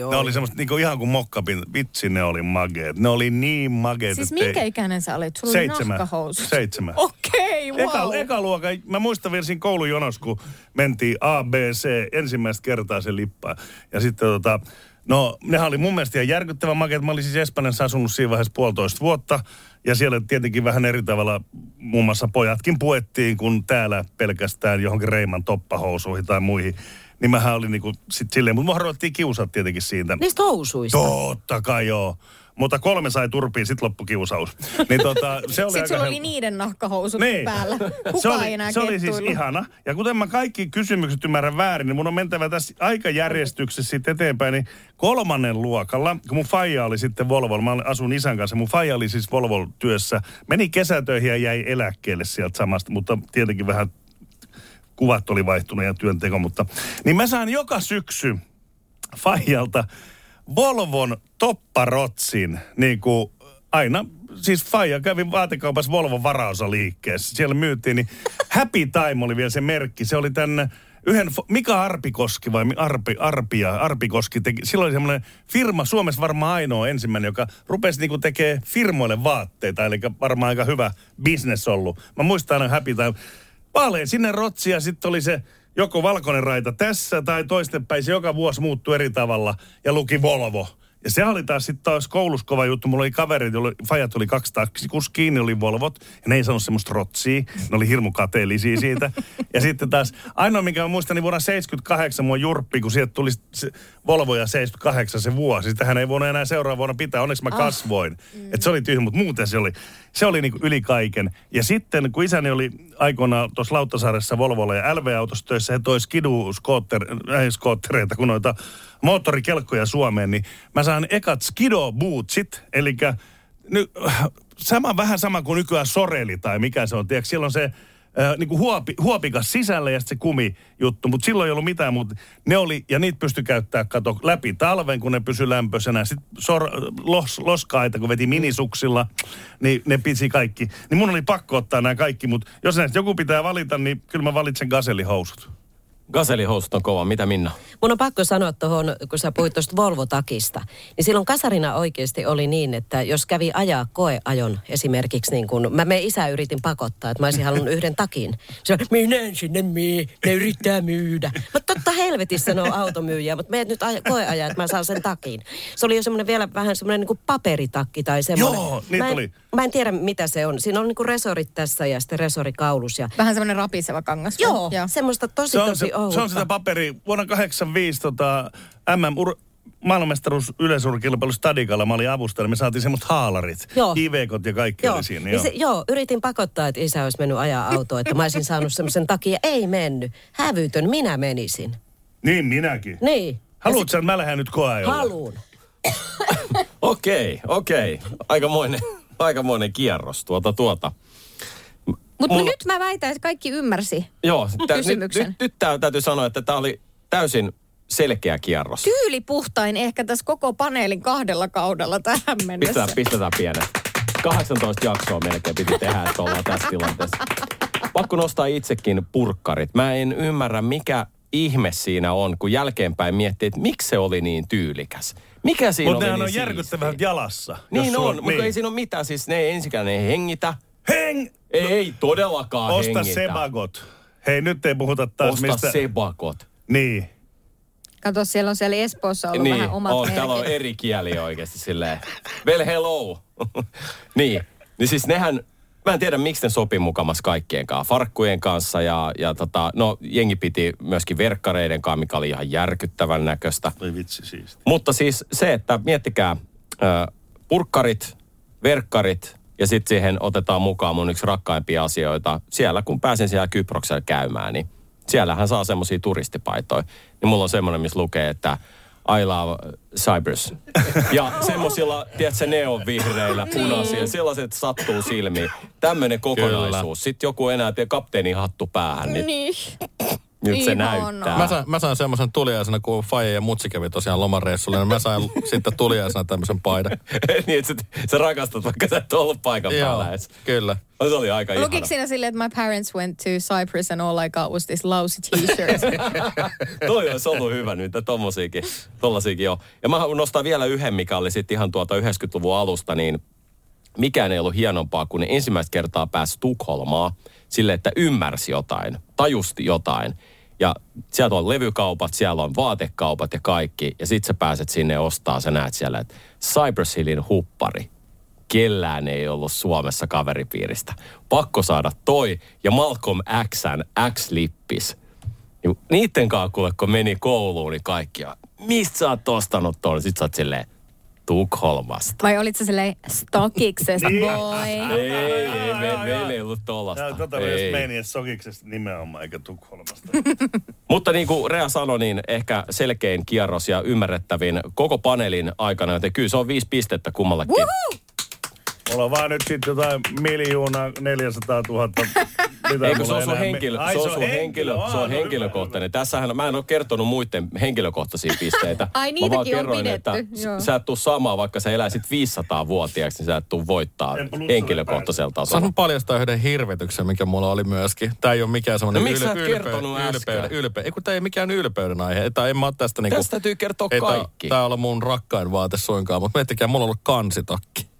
oi. Ne oli semmoista niinku ihan kuin mokkapinta. Vitsi, ne oli mageet. Ne oli niin mageet. Siis minkä ikäinen sä olit? Sulla oli nahkahousut. Seitsemän. Okei, okay, wow. Eka, eka luokka. Mä muistan vielä siinä koulujonossa, kun mentiin A B C ensimmäistä kertaa se lippaa. Ja sitten tota, no nehän oli mun mielestä ihan järkyttävän mageet. Mä olin siis Espanjassa asunut siinä vaiheessa puolitoista vuotta. Ja siellä tietenkin vähän eri tavalla muun muassa pojatkin puettiin, kun täällä pelkästään johonkin Reiman toppahousuihin tai muihin. Niin mähän olin niinku sit silleen, mutta mua ruvettiin kiusat tietenkin siitä. Niistä housuista? Totta kai joo. Mutta kolme sai turpiin, sit loppu kiusaus. Niin tota, se oli sitten sulla oli hel... niiden nahkahousut niin päällä. Kuka se oli, ei enää se kettuilu. Oli siis ihana. Ja kuten mä kaikki kysymykset ymmärrän väärin, niin mun on mentävä tässä aikajärjestyksessä sitten eteenpäin. Niin kolmannen luokalla, kun mun faija oli sitten Volvolla, mä asun isän kanssa, mun faija oli siis Volvolla työssä. Meni kesätöihin ja jäi eläkkeelle sieltä samasta, mutta tietenkin vähän kuvat oli vaihtunut ja työnteko. Mutta... Niin mä saan joka syksy faijalta Volvon topparotsin, niin kuin aina, siis faija kävi vaatekaupassa Volvon varaosaliikkeessä, siellä myytiin, niin Happy Time oli vielä se merkki, se oli tämän yhden, Mika Arpikoski vai Arpi, Arpia, Arpikoski teki, sillä oli semmoinen firma, Suomessa varmaan ainoa ensimmäinen, joka rupesi niinku tekemään firmoille vaatteita, eli varmaan aika hyvä business ollut. Mä muistan aina Happy Time. Vaaleen sinne rotsi ja sitten oli se joko valkoinen raita tässä tai toistepäin, se joka vuosi muuttui eri tavalla ja luki Volvo. Ja se oli taas sitten taas koulussa kova juttu. Mulla oli kaverit, joilla fajat oli kaksi taksikuskia, ne oli Volvot. Ja ne ei sanonut semmoista rotsia. Ne oli hirmu kateellisia siitä. Ja sitten taas, ainoa minkä mä muistan, niin vuonna seitsemänkymmentäkahdeksan mua jurppi, kun sieltä tuli Volvoja seitsemänkymmentäkahdeksan se vuosi. Sitähän ei voinut enää seuraavana vuonna pitää. Onneksi mä kasvoin. Oh. Mm. Että se oli tyhjä, mutta muuten se oli, se oli niinku yli kaiken. Ja sitten, kun isäni oli aikoinaan tuossa Lauttasaaressa Volvolla ja L V-autossa töissä, he toi skidu-skoottereita, kun noita moottorikelkkoja Suomeen, niin mä saan ekat skido-bootsit, eli ny, sama, vähän sama kuin nykyään soreli tai mikä se on, tiedätkö, siellä on se äh, niin kuin huopi, huopikas sisällä ja sitten se kumijuttu, mutta silloin ei ollut mitään, mutta ne oli, ja niitä pystyi käyttämään, kato, läpi talven, kun ne pysyi lämpöisenä, sitten sor, los, loskaita, kun veti minisuksilla, niin ne pisi kaikki. Niin mun oli pakko ottaa nämä kaikki, mutta jos näistä joku pitää valita, niin kyllä mä valitsen gaselihousut. Gaselihousut on kova. Mitä Minna? Mun on pakko sanoa tuohon, kun sä puhuit tuosta Volvo-takista, niin silloin kasarina oikeasti oli niin, että jos kävi ajaa koeajon esimerkiksi, niin kun mä me isä yritin pakottaa, että mä olisin halunnut yhden takin. Se on, minä sinne mie, ne yrittää myydä. Mutta totta helvetissä ne on automyyjiä, mutta meet nyt aja, koeajaa, että mä saan sen takin. Se oli jo semmoinen vielä vähän semmoinen niin kuin paperitakki tai semmoinen. Joo, niin tuli. Mä en tiedä, mitä se on. Siinä on niin kuin resorit tässä ja sitten resorikaulus. Ja vähän semmoinen rapiseva kangas. Joo, joo. Semmoista tosi se tosi ohutta. Se on sitä paperi. Vuonna kahdeksankymmentäviisi tota, M M-maailmanmestaruus yleisurkilpailu Stadikalla. Mä olin avustajana. Me saatiin semmoista haalarit. Joo. Ivekot ja kaikki joo. oli siinä. Joo. Se, joo, yritin pakottaa, että isä olisi mennyt ajaa autoa. Että mä olisin saanut semmoisen takia. Ei mennyt. Hävytön. Minä menisin. Niin, minäkin. Niin. Haluatko sit... sä, mä lähden nyt koeajolle? Haluun. Okei, okei. Okay, okay. Aikamoinen. Aikamoinen kierros tuota tuota. Mutta Mut Mulla... nyt mä väitän, että kaikki ymmärsi Joo, tä, kysymyksen. Nyt, nyt, nyt täytyy sanoa, että tämä oli täysin selkeä kierros. Tyylipuhtain ehkä tässä koko paneelin kahdella kaudella tähän mennessä. Pistetään, pistetään pienet. kahdeksantoista jaksoa melkein piti tehdä, että ollaan tässä tilanteessa. Pakko nostaa itsekin purkkarit. Mä en ymmärrä, mikä ihme siinä on, kun jälkeenpäin miettii, että miksi se oli niin tyylikäs. Mikä siinä mutta oli niin on järkyttävän jalassa. Niin on, on mutta niin. Ei siinä ole mitään. Siis ne ei ensikään ne hengitä. Heng! Ei, no, ei todellakaan osta hengitä. Osta sebagot. Hei, nyt ei puhuta taas osta mistä... Osta sebagot. Niin. Kato, siellä on siellä Espoossa ollut niin. vähän omat oh, täällä on eri kieli oikeasti silleen. Well, hello. niin. Niin siis nehän... Mä en tiedä, miksi ne sopi mukamas kaikkien kanssa. Farkkujen kanssa ja, ja tota, no jengi piti myöskin verkkareiden kanssa, mikä oli ihan järkyttävän näköistä. Ei vitsi siis. Mutta siis se, että miettikää, äh, purkkarit, verkkarit ja sitten siihen otetaan mukaan mun yksi rakkaimpia asioita. Siellä, kun pääsin siellä Kyproksella käymään, niin siellähän saa semmosia turistipaitoja. Niin mulla on semmoinen, missä lukee, että I love Cyprus. Ja semmoisilla, tiedätkö, neonvihreillä, punaisilla, sellaiset sattuu silmiin. Tämmöinen kokonaisuus. Kyllä. Sitten joku enää tie kapteenin hattu päähän. Niin. niin. Nyt Ihana. Se näyttää. Mä sain, mä sain semmoisen tuliaisena, kun Faija ja Mutsi kävi tosiaan lomareissulle, niin mä sain sitten tuliaisena tämmöisen paidan. niin, että sä, sä rakastat, vaikka sä et ollut paikan päällä. Kyllä. No, se oli aika ihana. Lukiko siinä silleen, että my parents went to Cyprus and all I got was this lousy t-shirt? Toi olisi ollut hyvä nyt, että tommosiakin, tollasiakin joo. Ja mä haluan nostaa vielä yhden, mikä oli sitten ihan tuolta yhdeksänkymmentäluvun alusta, niin mikään ei ollut hienompaa, kun ne ensimmäistä kertaa pääsi Stockholmaan sille, että ymmärsi jotain, tajusti jotain. Ja sieltä on levykaupat, siellä on vaatekaupat ja kaikki. Ja sit sä pääset sinne ostaa, sä näet siellä, että Cypress Hillin huppari. Kellään ei ollut Suomessa kaveripiiristä. Pakko saada toi ja Malcolm X:n X-lippis. Niitten kanssa kuule, kun meni kouluun, niin kaikkia. Mistä sä oot ostanut ton? Sit sä oot silleen, Tukholmasta. Vai olit sä silleen Stokiksesta, boy? Ei, ei, ei, meillä ei ollut tollasta. Tota myös meiniä Stokiksesta nimenomaan, eikä Tukholmasta. Mutta niin kuin Rea sanoi, niin ehkä selkein kierros ja ymmärrettävin koko paneelin aikana, joten kyllä se on viisi pistettä kummallakin. Woohoo! Mulla on vaan nyt sitten jotain miljoonaa neljäsataa tuhatta Eikö se on sun henkilö? Ai, se on sun henkilö. Se on henkilökohtainen. Tässähän mä en ole kertonut muiden henkilökohtaisia pisteitä. Ai niitäkin on pidetty. Mä vaan kerroin, että sä et tuu samaa, vaikka sä eläisit viisisataavuotiaaksi, niin sä et tuu voittaa henkilökohtaisella tasolla. Sanon paljastaa yhden hirvetyksen, mikä mulla oli myöskin. Tää ei ole mikään semmoinen no, ylpe- ylpeyden, ylpeyden. Ei kun tää ei mikään ylpeyden aihe. Tää en mä oo tästä niinku... Tästä täytyy kertoa kaikki. Tää on mun rakkain vaate suinkaan, mutta miettikää, mulla on ollut kansitakki.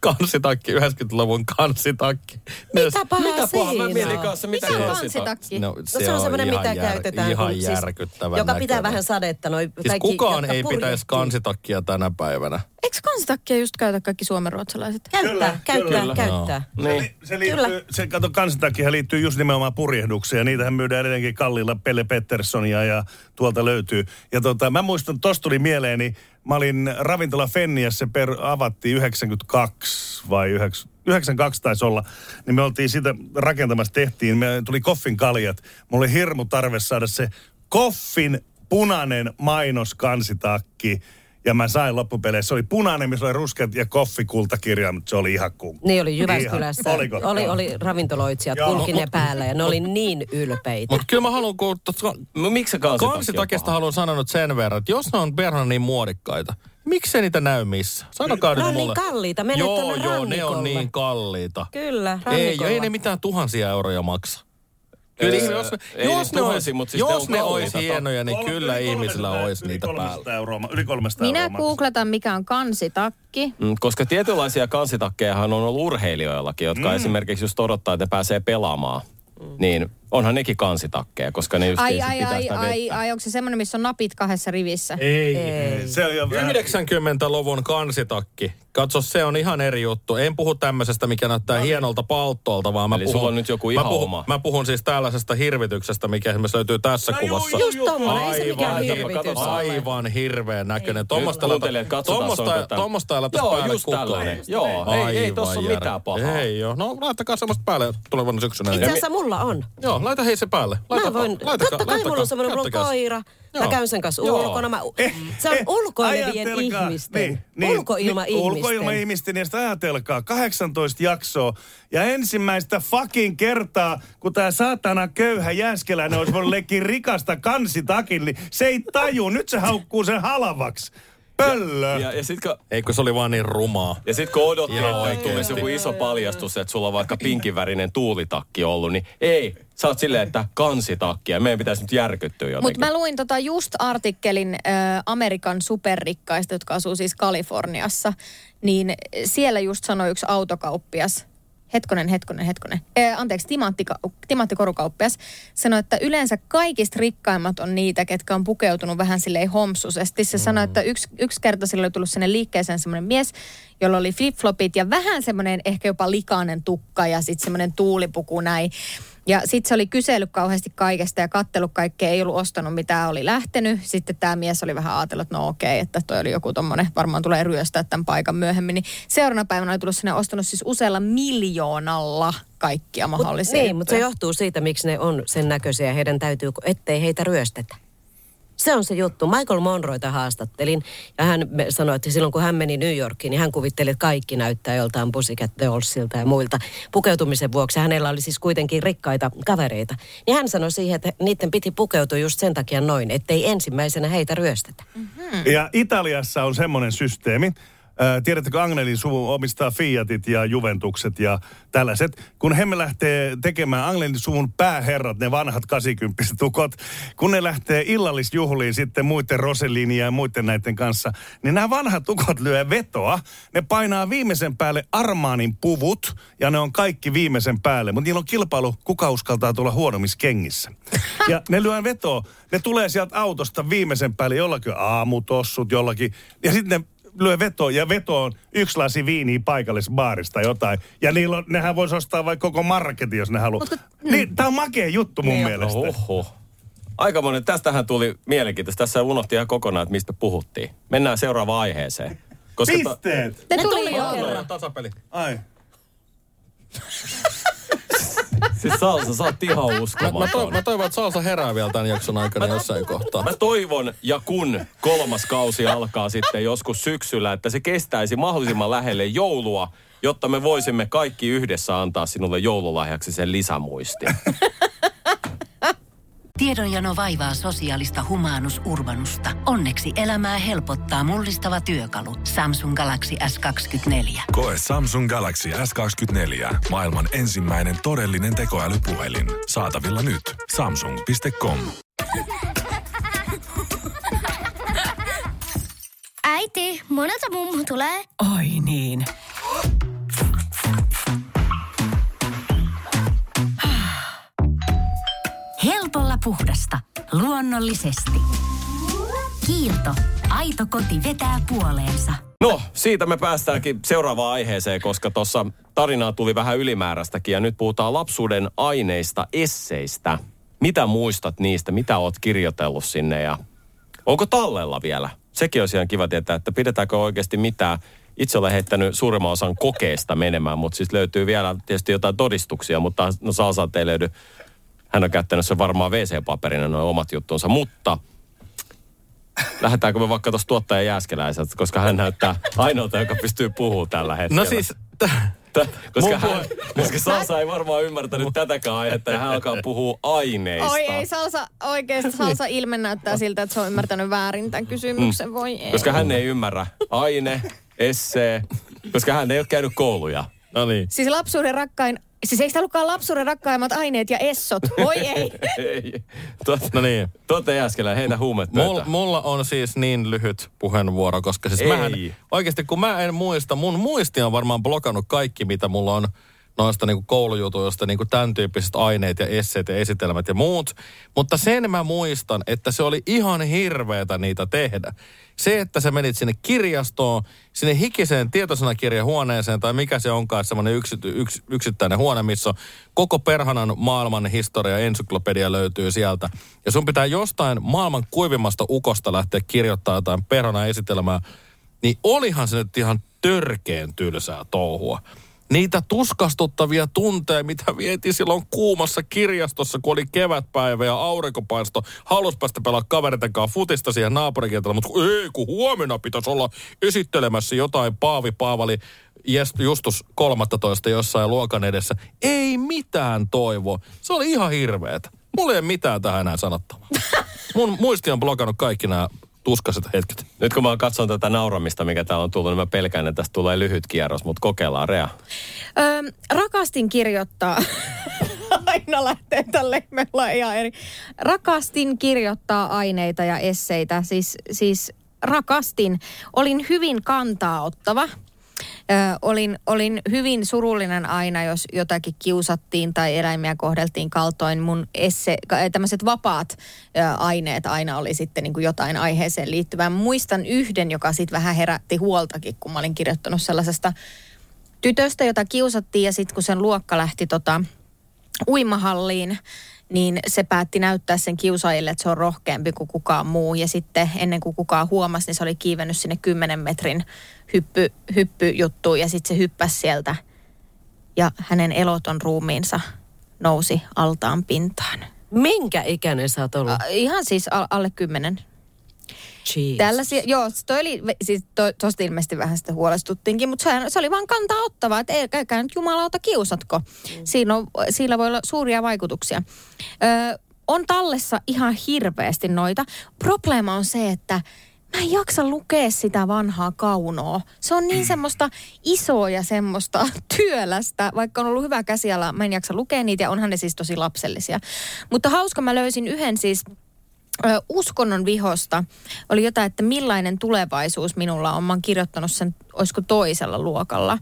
Kansitakki, yhdeksänkymmentäluvun kansitakki. Mitä pahaa mitä siinä? Mä mietin kanssa, mitä mitä kansitakki? No, se, no, se on semmoinen, mitä jär, käytetään. Ihan siis, järkyttävän joka näköinen. Pitää vähän sadetta. Noi, siis kaikki, kukaan ei purjehtii. Pitäisi kansitakkia tänä päivänä. Eikö kansitakkia just käytä kaikki suomenruotsalaiset? Käyttää, kyllä, käyttää, kyllä. käyttää. No. Niin. Se, se, liittyy, se kato, kansitakkihan liittyy just nimenomaan purjehdukseen. Ja niitähän myydään edelleenkin kalliilla Pelle Petterssonia ja tuolta löytyy. Ja tota, mä muistan, tosta tuli mieleeni. Mä olin ravintola Fenniässä, per avattiin yhdeksänkymmentäkaksi vai yhdeksänkymmentäkaksi taisi olla. Niin me oltiin sitä rakentamassa, tehtiin. Me tuli Koffin kaljat. Mulla oli hirmu tarve saada se Koffin punainen mainoskansitakki. Ja mä sain loppupeleissä. Se oli punainen, missä oli ruskeat ja Koffi-kultakirja, mutta se oli ihan kunkka. Niin oli Jyväskylässä. Ihan. Oliko? Oli, oli ravintoloitsijat kulkine päällä ja ne oli niin ylpeitä. Mutta kyllä mä haluan kuulla, no, miksi kansitakista haluan sanoa sen verran, että jos ne on perhana niin muodikkaita, miksei niitä näy missä? Sanokaa nyt mulle. Ne on niin kalliita, menet tuonne rannikolle. Joo, joo, ne on niin kalliita. Kyllä, rannikolla. Ei, ei ne mitään tuhansia euroja maksa. Kyllä, öö, jos, ei jos ne olisi, mutta siis jos ne olisi hienoja, niin kyllä ihmisillä olisi niitä päällä. Euroa, yli kolmesataa euroa. Minä googletan, mikä on kansitakki. Mm, koska tietynlaisia kansitakkejahan on ollut urheilijoillakin, jotka mm. esimerkiksi just odottaa, että ne pääsee pelaamaan. Mm. Niin onhan nekin kansitakkeja, koska ne just ei pitää sitä vettä. Ai, ai, ai, onko se semmoinen, missä on napit kahdessa rivissä? Ei. ei. Se on jo yhdeksänkymmentäluvun kansitakki. Katso, se on ihan eri juttu. En puhu tämmöisestä, mikä näyttää no. hienolta palttolta, vaan mä Eli puhun... sulla on nyt joku ihan mä puhun, oma. Mä puhun siis tällaisesta hirvityksestä, mikä esimerkiksi löytyy tässä no, kuvassa. Just tommoinen, ei se mikään hirvitys. Aivan hirveän näköinen. Tuommoista ei lähtäisi päälle kukaan. Joo, ei tossa ole mitään pahaa. Ei joo. No laittakaa semmoista päälle tulevana syksynä. Itse asiassa mulla on. Joo, laita hei se päälle. Laita, mä voin, laitakaa, totta kai mulla on semmoinen, mulla on koira. Joo. Mä käyn sen kanssa Joo. ulkona. Mä, eh, se on eh, ulkoilevien ihmisten. Niin, niin, ulkoilma niin, ihmisten. Ulkoilma ihmisten, ja sitä ajatelkaa. kahdeksantoista jaksoa. Ja ensimmäistä fucking kertaa, kun tää saatana köyhä Jääskeläinen olisi voinut leikkiä rikasta kansitakin, niin se ei taju. Nyt se haukkuu sen halavaksi. Pöllö. Ja, ja, ja sit, kun... Eikö se oli vaan niin rumaa. Ja sit kun odotti, että tulisi joku iso paljastus, että sulla on vaikka pinkinvärinen tuulitakki ollut, niin ei. Sä oot silleen, että kansitakkia. Meidän pitäisi nyt järkyttyä jotenkin. Mutta mä luin tota just artikkelin äh, Amerikan superrikkaista, jotka asuu siis Kaliforniassa. Niin siellä just sanoi yksi autokauppias. Hetkonen, hetkonen, hetkonen. Äh, anteeksi, timaattikorukauppias. Sanoi, että yleensä kaikista rikkaimmat on niitä, ketkä on pukeutunut vähän silleen homsuisesti. Se mm. sanoi, että yksi, yksi kerta sillä oli tullut sinne liikkeeseen semmoinen mies, jolla oli flip-flopit ja vähän semmoinen ehkä jopa likainen tukka ja sitten semmoinen tuulipuku näin. Ja sitten se oli kysellyt kauheasti kaikesta ja katsellut kaikkea, ei ollut ostanut mitään, oli lähtenyt. Sitten tämä mies oli vähän ajatellut, että no okei, että toi oli joku tommoinen, varmaan tulee ryöstää tämän paikan myöhemmin. Niin seuraavana päivänä oli tullut sinne ostanut siis usealla miljoonalla kaikkia mahdollisia. Mut, niin, mutta se johtuu siitä, miksi ne on sen näköisiä ja heidän täytyy, ettei heitä ryöstetä. Se on se juttu. Michael Monroeta haastattelin ja hän sanoi, että silloin kun hän meni New Yorkiin, niin hän kuvitteli, että kaikki näyttää joltain Pussycat Dollsilta ja muilta. Pukeutumisen vuoksi hänellä oli siis kuitenkin rikkaita kavereita. Niin hän sanoi siihen, että niiden piti pukeutua just sen takia noin, ettei ensimmäisenä heitä ryöstetä. Mm-hmm. Ja Italiassa on semmoinen systeemi. Tiedättekö, Agnelin suvu omistaa Fiatit ja Juventukset ja tällaiset. Kun he me lähtee tekemään Agnelin suvun pääherrat, ne vanhat kahdeksankymppiset ukot, kun ne lähtee illallisjuhliin sitten muiden Roselinin ja muiden näiden kanssa, niin nämä vanhat ukot lyö vetoa. Ne painaa viimeisen päälle Armanin puvut ja ne on kaikki viimeisen päälle. Mutta niillä on kilpailu, kuka uskaltaa tulla huonommissa kengissä. Ja ne lyö vetoa. Ne tulee sieltä autosta viimeisen päälle jollakin aamutossut jollakin. Ja sitten ne lyö vetoon ja vetoon yksi lasi viiniä paikallisbaarista jotain. Ja niillä on, nehän voisi ostaa vaikka koko marketin, jos ne haluaa. Mm. Niin, tää on makea juttu mun ne mielestä. Oho. Aika monen. Tästähän tuli mielenkiintoista. Tässä unohti ihan kokonaan, että mistä puhuttiin. Mennään seuraavaan aiheeseen. Koska pisteet! Ta- ne tuli jo kerran. Tasapeli. Ai. Siis Salsa, sä oot ihan uskomaton. Mä, to, mä toivon, että Salsa herää vielä tämän jakson aikana jossain kohtaa. Mä toivon, ja kun kolmas kausi alkaa sitten joskus syksyllä, että se kestäisi mahdollisimman lähelle joulua, jotta me voisimme kaikki yhdessä antaa sinulle joululahjaksi sen lisämuistin. Tiedonjano vaivaa sosiaalista humanus urbanusta. Onneksi elämää helpottaa mullistava työkalu. Samsung Galaxy S kaksikymmentäneljä. Koe Samsung Galaxy S kaksikymmentäneljä. Maailman ensimmäinen todellinen tekoälypuhelin. Saatavilla nyt. samsung piste com. Äiti, monelta mummu tulee. Oi niin. Helpolla puhdasta. Luonnollisesti. Kiilto. Aito koti vetää puoleensa. No, siitä me päästäänkin seuraavaan aiheeseen, koska tuossa tarinaa tuli vähän ylimääräistäkin. Ja nyt puhutaan lapsuuden aineista, esseistä. Mitä muistat niistä? Mitä oot kirjoitellut sinne? Ja onko tallella vielä? Sekin olisi ihan kiva tietää, että pidetäänkö oikeasti mitään. Itse olen heittänyt suurimman osan kokeesta menemään, mutta siis löytyy vielä tietysti jotain todistuksia, mutta no Salsalta ei löydy. Hän on käyttänyt sen varmaan wc-paperina nuo omat juttunsa, mutta lähdetäänkö me vaikka tuossa tuottaja Jääskeläiseltä, koska hän näyttää ainoalta, joka pystyy puhumaan tällä hetkellä. No siis... Koska, hän, koska Salsa ei varmaan ymmärtänyt Mun. tätäkään aihetta ja hän alkaa puhua aineista. Oi ei, Salsa oikeasti Salsa ilme näyttää siltä, että se on ymmärtänyt väärin tämän kysymyksen. Mm. Voi ei. Koska hän ei ymmärrä aine, essee, koska hän ei ole käynyt kouluja. No niin. Siis lapsuuden rakkain, siis eikö ollutkaan lapsuuden rakkaimmat aineet ja essot? Voi ei. ei. Tot, no niin. Tuotte Jääskeläinen, heitä huumet pöytään. Mulla on siis niin lyhyt puheenvuoro, koska siis mähän, oikeasti kun mä en muista, mun muisti on varmaan blokannut kaikki, mitä mulla on noista niinku koulujutuista, niinku tämän tyyppiset aineet ja esseet ja esitelmät ja muut. Mutta sen mä muistan, että se oli ihan hirveetä niitä tehdä. Se, että sä menit sinne kirjastoon, sinne hikiseen tietosanakirjahuoneeseen tai mikä se onkaan, semmoinen yksity, yks, yksittäinen huone, missä koko perhanan maailman historia ja ensyklopedia löytyy sieltä. Ja sun pitää jostain maailman kuivimmasta ukosta lähteä kirjoittamaan jotain perhanan esitelmää. Niin olihan se nyt ihan törkeen tylsää touhua. Niitä tuskastuttavia tunteja, mitä vieti silloin kuumassa kirjastossa, kun oli kevätpäivä ja aurinkopaisto. Halusi päästä pelaa kaverten kanssa futista siihen naapurikentällä, mutta ei, kun huomenna pitäisi olla esittelemässä jotain Paavi Paavali Justus kolmastoista jossain luokan edessä. Ei mitään toivoa. Se oli ihan hirveetä. Mulla ei ole mitään tähän enää sanottavaa. Mun muisti on blokannut kaikki nämä tuskaiset hetket. Nyt kun mä katson tätä nauramista, mikä täällä on tullut, niin mä pelkään, että tästä tulee lyhyt kierros, mutta kokeillaan, Rea. Öö, rakastin kirjoittaa. Aina lähtee tälleen, me ollaan ihan eri. Rakastin kirjoittaa aineita ja esseitä, siis, siis rakastin. Olin hyvin kantaa ottava. Öö, olin, olin hyvin surullinen aina, jos jotakin kiusattiin tai eläimiä kohdeltiin kaltoin. Mun esse, tämmöiset vapaat öö, aineet aina oli sitten niin kuin jotain aiheeseen liittyvää. Muistan yhden, joka sitten vähän herätti huoltakin, kun mä olin kirjoittanut sellaisesta tytöstä, jota kiusattiin. Ja sitten kun sen luokka lähti tota, uimahalliin, niin se päätti näyttää sen kiusaajille, että se on rohkeampi kuin kukaan muu. Ja sitten ennen kuin kukaan huomasi, niin se oli kiivennyt sinne kymmenen metrin hyppy, hyppyjuttuun. Ja sitten se hyppäsi sieltä ja hänen eloton ruumiinsa nousi altaan pintaan. Minkä ikäinen sä oot ollut? A, ihan siis alle kymmenen. Tällaisia, joo, toi oli, siis to, tosta ilmeisesti vähän sitä huolestuttiinkin, mutta se, se oli vaan kantaa ottavaa, että eikä nyt jumalauta kiusatko. Siinä on, sillä voi olla suuria vaikutuksia. Ö, on tallessa ihan hirveästi noita. Probleema on se, että mä en jaksa lukea sitä vanhaa kaunoa. Se on niin semmoista isoa ja semmoista työlästä, vaikka on ollut hyvä käsiala, mä en jaksa lukea niitä ja onhan ne siis tosi lapsellisia. Mutta hauska, mä löysin yhden siis... Uskonnon vihosta oli jotain, että millainen tulevaisuus minulla on. Mä oon kirjoittanut sen, olisiko toisella luokalla.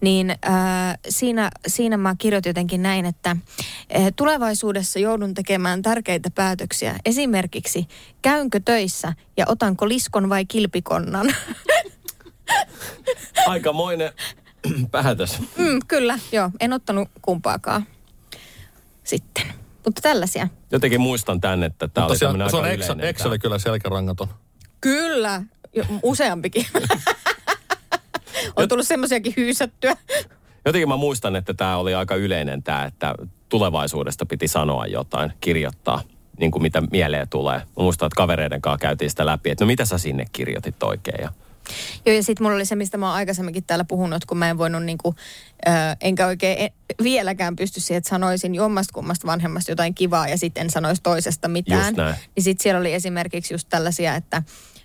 Niin äh, siinä, siinä mä kirjoitin jotenkin näin, että äh, tulevaisuudessa joudun tekemään tärkeitä päätöksiä. Esimerkiksi, käynkö töissä ja otanko liskon vai kilpikonnan? Aikamoinen päätös. Mm, kyllä, joo. En ottanut kumpaakaan sitten. Mutta tällaisia. Jotenkin muistan tämän, että tämä oli tämmöinen aika yleinen. Se on Excel kyllä selkärangaton. Kyllä, jo, useampikin. On tullut semmoisiakin hyysättyä. Jotenkin mä muistan, että tämä oli aika yleinen tämä, että tulevaisuudesta piti sanoa jotain, kirjoittaa, niin kuin mitä mieleen tulee. Mä muistan, että kavereiden kanssa käytiin sitä läpi, että no mitä sä sinne kirjoitit oikein ja... Joo, ja sitten mulla oli se, mistä mä oon aikaisemminkin täällä puhunut, kun mä en voinut niinku, äh, enkä oikein en, vieläkään pysty siihen, että sanoisin jommasta kummasta vanhemmasta jotain kivaa ja sitten en sanoisi toisesta mitään. Ja sitten siellä oli esimerkiksi just tällaisia, että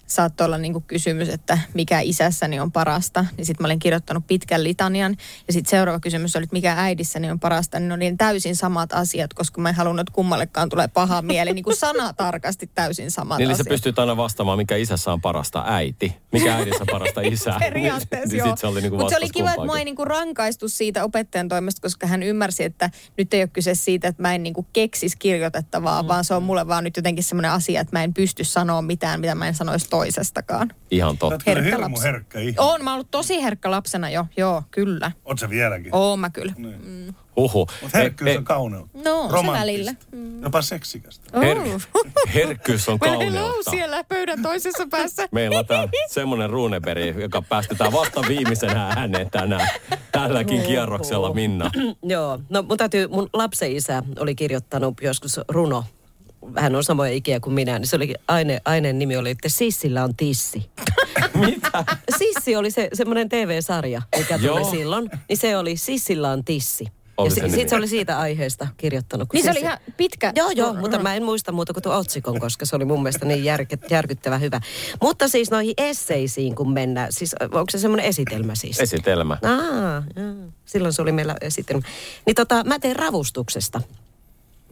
saattoi olla niinku kysymys, että mikä isässäni on parasta, niin sitten mä olin kirjoittanut pitkän litanian. Ja sitten seuraava kysymys oli, että mikä äidissäni on parasta, niin ne oli täysin samat asiat, koska mä en halunnut, että kummallekaan tulee paha mieli. Niin kuin sana tarkasti täysin samat niin, asiat. Eli sä pystyt aina vastaamaan, mikä isässä on parasta äiti, mikä äidissä on parasta isä. Periaatteessa niin, joo. Niinku mutta se oli kiva, että mä en niinku rankaistu siitä opettajan toimesta, koska hän ymmärsi, että nyt ei ole kyse siitä, että mä en niinku keksisi kirjoitettavaa, mm. vaan se on mulle vaan nyt jotenkin semmoinen asia, että mä en pysty sanoa mitään, mitä mä en sanoisi toisestakaan. Ihan totta. Oletko hirmu herkkä ihminen? Oon, mä oon ollut tosi herkkä lapsena jo, joo, kyllä. Oot sä vieläkin? Oon mä kyllä. Niin. Mm. Uhu. Mutta herkkyys ei, on kauneutta. No, se välillä. Mm. Jopa seksikästä. Her, herkkyys on kauneutta. Meillä on siellä pöydän toisessa päässä. Meillä on tää semmoinen ruuneperi, joka päästetään vasta viimeisenä ääneen tänään. Tälläkin kierroksella, Minna. Joo, no mun täytyy, mun lapsen isä oli kirjoittanut joskus runo. Hän on samoja ikiä kuin minä, niin se oli, aine, aineen nimi oli, että Sissillä on tissi. Mitä? Sissi oli se, semmoinen tee vee-sarja, mikä tuli silloin, niin se oli Sissillä on tissi. Oli ja se, sit se oli siitä aiheesta kirjoittanut. Niin Sissi. Se oli ihan pitkä. Joo, joo, no, mutta no. Mä en muista muuta kuin tuon otsikon, koska se oli mun mielestä niin järky, järkyttävä hyvä. Mutta siis noihin esseisiin, kun mennään, siis onko se semmoinen esitelmä siis? Esitelmä. Aa, joo. Silloin se oli meillä esitelmä. Niin tota, mä teen ravustuksesta.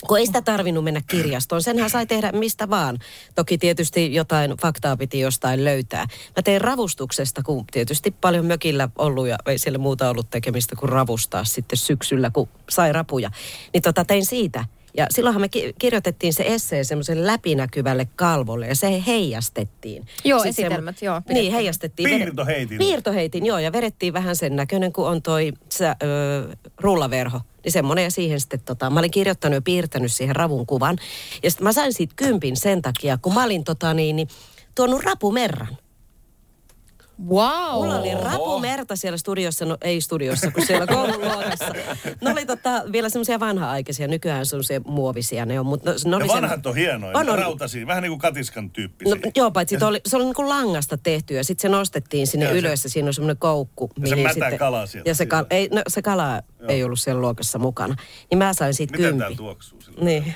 Kun ei sitä tarvinnut mennä kirjastoon. Senhän sai tehdä mistä vaan. Toki tietysti jotain faktaa piti jostain löytää. Mä tein ravustuksesta, kun tietysti paljon mökillä ollut ja ei siellä muuta ollut tekemistä kuin ravustaa sitten syksyllä, kun sai rapuja. Niin tota tein siitä. Ja silloinhan me ki- kirjoitettiin se essee semmoisen läpinäkyvälle kalvolle ja se heijastettiin. Joo, sit esitelmät, semmo- joo. Pidettiin. Niin, heijastettiin. Piirtoheitin. Piirtoheitin, joo, ja vedettiin vähän sen näköinen, kun on toi sä, ö, rullaverho. Niin semmoinen ja siihen sitten tota, mä olin kirjoittanut ja piirtänyt siihen ravun kuvan. Ja sitten mä sain siitä kympin sen takia, kun mä olin tota niin, niin tuonut rapumerran. Wow. Mulla oli rapumerta siellä studiossa, no ei studiossa, kun siellä koululuokassa. Ne oli tota, vielä semmoisia vanha-aikaisia, nykyään semmoisia muovisia ne on. Mutta no, ne vanhat sen... on hienoja, on, on. Rautaisia, vähän niin kuin katiskan tyyppisiä. No, joo, paitsi se... Oli, se oli niin kuin langasta tehty ja sitten se nostettiin sinne ja ylös se... ja siinä on semmoinen koukku. Ja se mätä sitten... kala sieltä. Ja se, ka... ei, no, se kala joo. Ei ollut siellä luokassa mukana. Niin mä sain siitä kympi. Miten täällä tuoksuu silloin? Niin.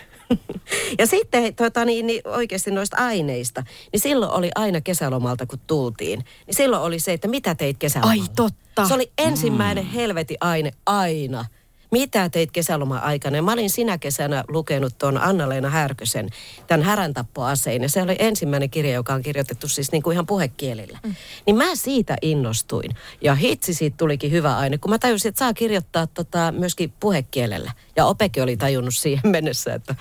Ja sitten tuota, niin, niin oikeasti noista aineista, niin silloin oli aina kesälomalta, kun tultiin. Niin silloin oli se, että mitä teit kesälomaa. Ai totta. Se oli ensimmäinen mm. helvetin aine aina. Mitä teit kesäloman aikana? Ja mä olin sinä kesänä lukenut tuon Annaleena Härkösen, tämän häräntappoaseen. Ja se oli ensimmäinen kirja, joka on kirjoitettu siis niin kuin ihan puhekielillä. Mm. Niin mä siitä innostuin. Ja hitsi siitä tulikin hyvä aine, kun mä tajusin, että saa kirjoittaa tota myöskin puhekielellä. Ja Opekin oli tajunnut siihen mennessä, että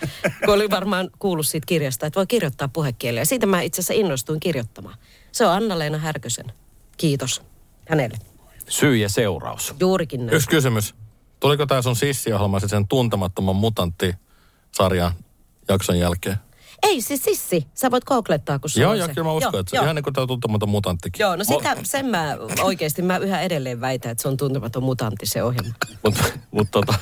kun oli varmaan kuullut siitä kirjasta, että voi kirjoittaa puhekielellä. Ja siitä mä itse asiassa innostuin kirjoittamaan. Se on Annaleena Härkösen. Kiitos hänelle. Syy ja seuraus. Juurikin näin. Yksi kysymys. Tuliko tämä sun Sissi-ohjelma sitten sen tuntemattoman mutantti-sarjan jakson jälkeen? Ei, siis Sissi. Sä voit googlettaa, kun sulla joo, on se. Joo, kyllä mä uskon, että se on ihan niin kuin tämä tuntematon mutanttikin. Joo, no sitä, mä... sen mä oikeasti, mä yhä edelleen väitän, että se on tuntematon mutantti se ohjelma. Mutta mut, tota...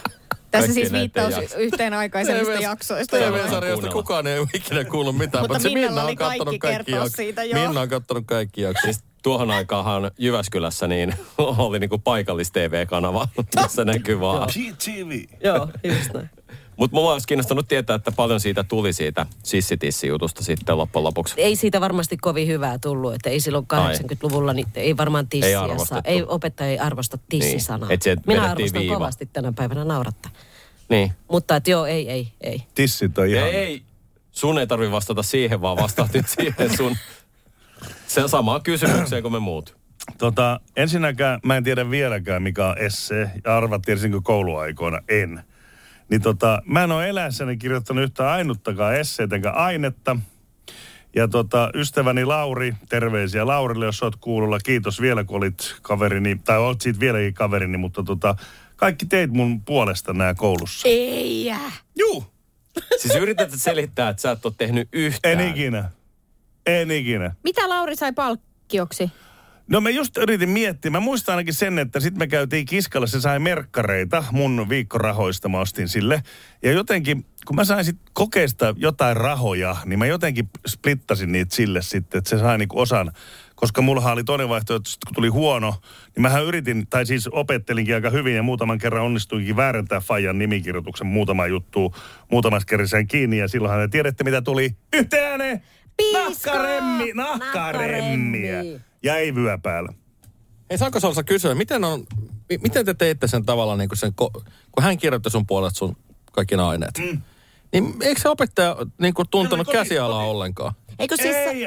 Tässä siis viittaus yhteen aikaisemmista jaksoista. T V-sarjasta kukaan ei ole ikinä kuullut mitään, mutta se Minna on kattonut kaikki jaksoja. Minna on kattonut kaikki jaksoja. Tuohon aikaanhan Jyväskylässä niin oli niinku paikallis tee vee-kanava, missä näkyy vaan. T V. Joo, just näin. Mutta minua olisi kiinnostanut tietää, että paljon siitä tuli siitä sissitissijutusta sitten loppujen lopuksi. Ei siitä varmasti kovin hyvää tullut, että ei silloin kahdeksankymmentäluvulla, niin ei varmaan tissiä ei saa. Ei, opettaja ei arvosta tissisanaa. Niin. Minä arvostan viiva. Kovasti tänä päivänä naurattaa. Niin. Mutta et joo, ei, ei, ei. Tissit on ihan... Ei, sun ei tarvitse vastata siihen, vaan vastaat nyt siihen sun... Sen samaan kysymykseen kuin me muut. Tota, ensinnäkään mä en tiedä vieläkään, mikä on essee. Ja arvat tiesinkö kouluaikoina? En. Niin tota, mä en ole eläessäni kirjoittanut yhtään ainuttakaan esseitä enkä ainetta. Ja tota, ystäväni Lauri, terveisiä Laurille, jos oot kuulolla. Kiitos vielä, kun olit kaverini, tai oot siitä vieläkin kaverini, mutta tota, kaikki teit mun puolesta nää koulussa. Ei jää. Juu. Siis yrität selittää, että sä et ole tehnyt yhtään. En ikinä. En ikinä. Mitä Lauri sai palkkioksi? No mä just yritin miettiä. Mä muistan ainakin sen, että sit me käytiin kiskalla. Se sai merkkareita mun viikkorahoista. Mä ostin sille. Ja jotenkin, kun mä sain sit kokeista jotain rahoja, niin mä jotenkin splittasin niitä sille sitten, että se sai niinku osan koska mulla oli toinen vaihtoehto, kun tuli huono, niin mähän yritin, tai siis opettelinkin aika hyvin ja muutaman kerran onnistuinkin väärentää faijan nimikirjoituksen muutama juttu muutamassa kerrissään kiinni ja silloinhan ne tiedätte, mitä tuli yhteen ääneen. Nahkaremmi, nahkaremmiä. Ja ei vyö päällä. Ei saanko Salsa kysyä, miten on, m- miten te teitte sen tavalla, niin kun, sen ko- kun hän kirjoitti sun puolesta sun kaikki ne aineet? Mm. Niin eikö se opettaja niin kun tuntunut koti, käsialaa koti. ollenkaan? Eikö siis... Ei,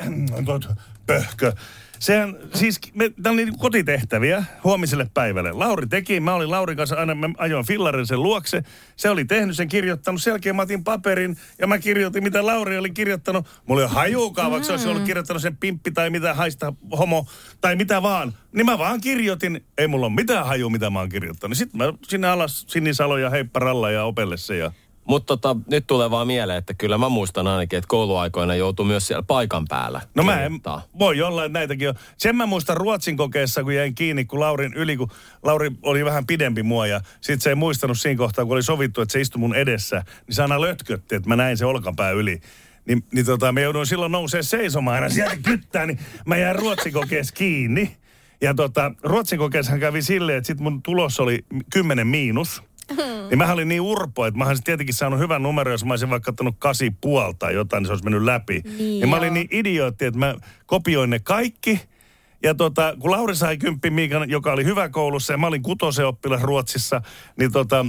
pöhkö. Sehän, siis, me, tää oli kotitehtäviä huomiselle päivälle. Lauri teki, mä olin Laurin kanssa aina, mä ajoin fillarin sen luokse. Se oli tehnyt sen, kirjoittanut, sen jälkeen mä otin paperin ja mä kirjoitin, mitä Lauri oli kirjoittanut. Mulla oli hajukaan, vaikka se olisi ollut kirjoittanut sen pimppi tai mitä haista homo tai mitä vaan. Niin mä vaan kirjoitin, ei mulla ole mitään hajua, mitä mä oon kirjoittanut. Sitten mä sinne alas Sinisalo ja heipparalla ja opelle se ja... Mutta tota, nyt tulee vaan mieleen, että kyllä mä muistan ainakin, että kouluaikoina joutuu myös siellä paikan päällä. No mä en, voi olla, että näitäkin on. Sen mä muistan Ruotsin kokeessa, kun jäin kiinni, kun Laurin yli, kun Lauri oli vähän pidempi mua ja sit se ei muistanut siinä kohtaa, kun oli sovittu, että se istui mun edessä, niin se aina lötkötti, että mä näin se olkapää yli. Niin, niin tota, mä jouduin silloin nousee seisomaan aina sieltä kyttää, niin mä jäin Ruotsin kokeessa kiinni. Ja tota, Ruotsin kokeessahan kävi silleen, että sit mun tulos oli kymmenen miinus. Niin mähän olin niin urpo, että mä olisin tietenkin saanut hyvän numeron, jos mä olisin vaikka ottanut kasi puolta jotain, niin se olisi mennyt läpi. Niin ja mä olin niin idiootti, että mä kopioin ne kaikki. Ja tota, kun Lauri sai kymppi Miikan, joka oli hyvä koulussa, ja mä olin kutosen oppilas Ruotsissa, niin tota,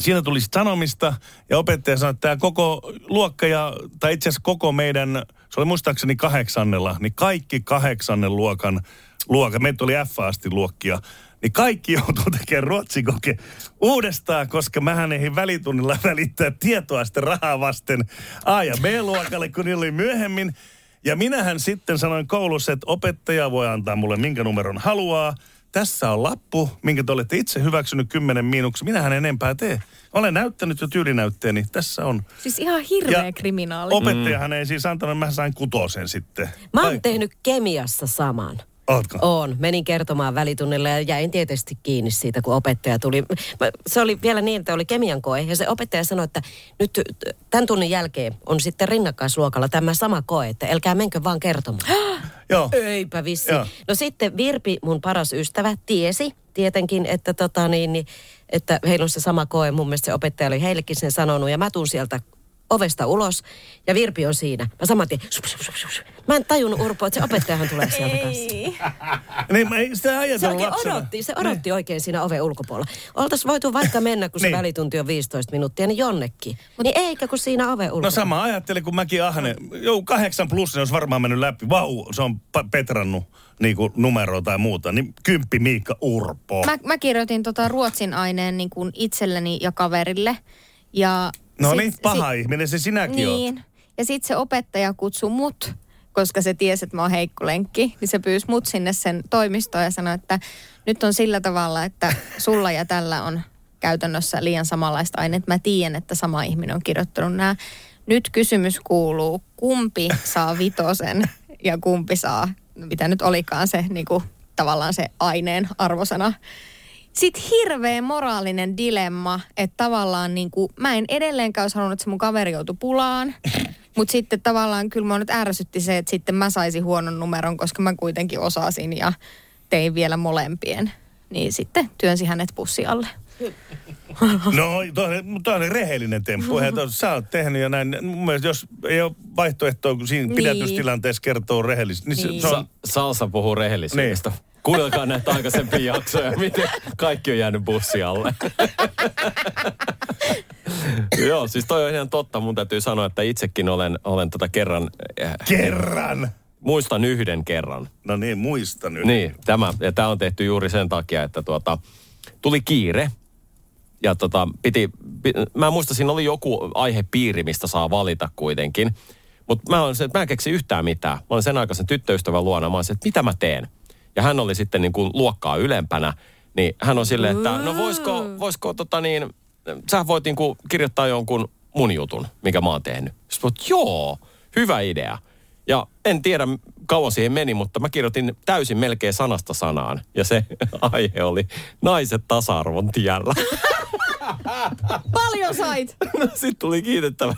siinä tuli sanomista, ja opettaja sanoi, että tämä koko luokka, ja, tai itse asiassa koko meidän, se oli muistaakseni kahdeksannella, niin kaikki kahdeksannen luokan luokka, meitä oli F-asti luokkia, niin kaikki joutuu tekemään ruotsin koke uudestaan, koska mähän ei välitunnilla välittää tietoa sitten rahaa vasten A- ja B-luokalle, kun niillä oli myöhemmin. Ja minähän sitten sanoin koulussa, että opettaja voi antaa mulle minkä numeron haluaa. Tässä on lappu, minkä te olette itse hyväksynyt kymmenen miinuksi. Minähän enempää tee. Olen näyttänyt jo tyylinäytteeni. Tässä on. Siis ihan hirveä ja kriminaali. Opettajahan mm. ei siis antanut, mä sain kutosen sitten. Mä oon Aiku. tehnyt kemiassa saman. Ootko? Oon. Menin kertomaan välitunnilla ja jäin tietysti kiinni siitä, kun opettaja tuli. Se oli vielä niin, että oli kemian koe ja se opettaja sanoi, että nyt tämän tunnin jälkeen on sitten rinnakkaisluokalla tämä sama koe, että älkää menkö vaan kertomaan. Joo. Öipä vissi. Joo. No sitten Virpi, mun paras ystävä, tiesi tietenkin, että, tota niin, niin, että heillä on se sama koe. Mun mielestä se opettaja oli heillekin sen sanonut ja mä tuun sieltä ovesta ulos ja Virpi on siinä. Mä saman tien, shup, shup, shup, shup. Mä en tajunnut urpoa, että se opettajahan tulee sieltä kanssa. Niin, mä ei sitä ajatellut lapsena. Se oikein odotti, se odotti ne. Oikein siinä oven ulkopuolella. Oltais voitu vaikka mennä, kun se niin. välitunti on viisitoista minuuttia, niin jonnekin. Mut niin eikä, kun siinä oven ulkopuolella. No sama ajattelin, kun mäkin ahne. Jou, kahdeksan plus, niin olisi varmaan mennyt läpi. Vau, se on petrannut niin kuin numero tai muuta. Niin kymppi Miikka urpo. Mä, mä kirjoitin tota ruotsin aineen niin kuin itselleni ja kaverille. Ja no sit, niin, paha sit, ihminen se sinäkin niin. oot. Ja sit se opettaja kutsui mut, koska se tiesi, että mä oon heikkolenkki. Niin se pyysi mut sinne sen toimistoon ja sanoi, että nyt on sillä tavalla, että sulla ja tällä on käytännössä liian samanlaista aineet. Mä tiedän, että sama ihminen on kirjoittanut nämä. Nyt kysymys kuuluu, kumpi saa vitosen ja kumpi saa, mitä nyt olikaan se niin kuin, tavallaan se aineen arvosana. Sitten hirveä moraalinen dilemma, että tavallaan niin kuin, mä en edelleenkään olisi halunnut, että se mun kaveri joutui pulaan. Mutta sitten tavallaan kyllä mä nyt ärsytti se, että sitten mä saisin huonon numeron, koska mä kuitenkin osasin ja tein vielä molempien. Niin sitten työnsi hänet pussi alle. No, toi oli rehellinen temppu. Sä oot tehnyt jo näin. Mun mielestä, jos ei ole vaihtoehtoa, kun siinä niin. pidätystilanteessa kertoo rehellisesti. Niin niin. On... Salsa puhuu rehellisyydestä. Niin. Kuunnelkaa näitä aikaisempia jaksoja, miten kaikki on jäänyt bussi alle. Joo, siis toi on ihan totta. Mun täytyy sanoa, että itsekin olen, olen tota kerran... Kerran? Eh, muistan yhden kerran. No niin, muistan yhden. Niin, tämä. Ja tämä on tehty juuri sen takia, että tuota, tuli kiire. Ja tota, piti... Pit, mä muistan, siinä oli joku aihepiiri, mistä saa valita kuitenkin. Mutta mä, mä en keksi yhtään mitään. Mä olen sen aikaisen tyttöystävän luona. Mä olen se, että mitä mä teen? Ja hän oli sitten niin kuin luokkaa ylempänä, niin hän on silleen, että no voisiko, voisiko tota niin, sä voit niin kuin kirjoittaa jonkun mun jutun, minkä mä oon tehnyt. Sitten voit, joo, hyvä idea. Ja en tiedä, kauan siihen meni, mutta mä kirjoitin täysin melkein sanasta sanaan. Ja se aihe oli naiset tasa-arvon tiellä. Paljon sait! No sit tuli kiitettävä.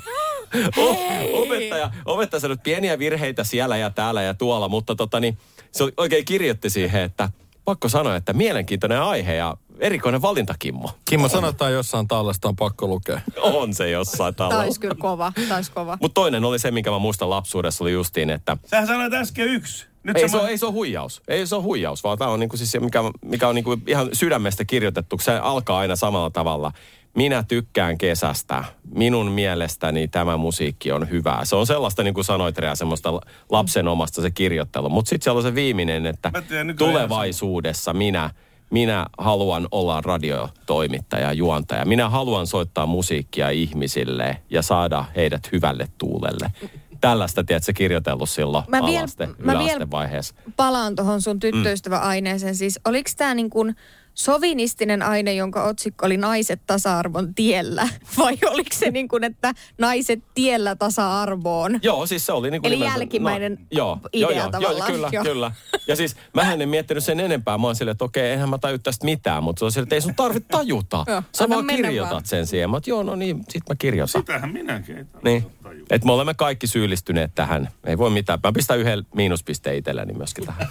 O- opettaja, opettaja sanoi, pieniä virheitä siellä ja täällä ja tuolla, mutta tota niin, se oikein kirjoitti siihen, että pakko sanoa, että mielenkiintoinen aihe ja erikoinen valinta, Kimmo. Kimmo, sanotaan jossain tallesta on pakko lukea. On se jossain tallella. Taisi kyllä kova, taisi kova. Mutta toinen oli se, minkä mä muistan lapsuudessa, oli justiin, että... Sähän sanoit äsken yksi. Nyt ei, se on, ei se ole huijaus, ei se ole huijaus, vaan tämä on niinku siis se, mikä, mikä on niinku ihan sydämestä kirjoitettu. Se alkaa aina samalla tavalla. Minä tykkään kesästä. Minun mielestäni tämä musiikki on hyvää. Se on sellaista, niin kuin sanoit Rea, semmoista lapsen omasta se kirjoittelu. Mutta sitten siellä on se viimeinen, että tulevaisuudessa minä, minä haluan olla radiotoimittaja, juontaja. Minä haluan soittaa musiikkia ihmisille ja saada heidät hyvälle tuulelle. Tällaista, tiedätkö, kirjoitellut silloin mä vielä, alaste, yläastevaiheessa. Mä vielä palaan tuohon sun tyttöystäväaineeseen. Siis oliko tämä niin kuin sovinistinen aine, jonka otsikko oli naiset tasa-arvon tiellä? Vai oliko se niin kuin, että naiset tiellä tasa-arvoon? Joo, siis se oli niin kuin... Eli nimensä, jälkimmäinen no, joo, idea joo, joo, tavallaan. Joo, kyllä, joo. kyllä. Ja siis mähän en miettinyt sen enempää. Mä oon silleen, että okei, enhän mä taju tästä mitään. Mutta se on silleen, että ei sun tarvitse tajuta. Joo, sä vaan kirjoitat vaan sen siihen. Mä oon, joo, no niin, sit mä kirjoitan. Sitähän minäkin ei tarvitse niin tajuta. Että me olemme kaikki syyllistyneet tähän. Ei voi mitään. Mä pistän yhden miinuspisteen itselläni myöskin tähän.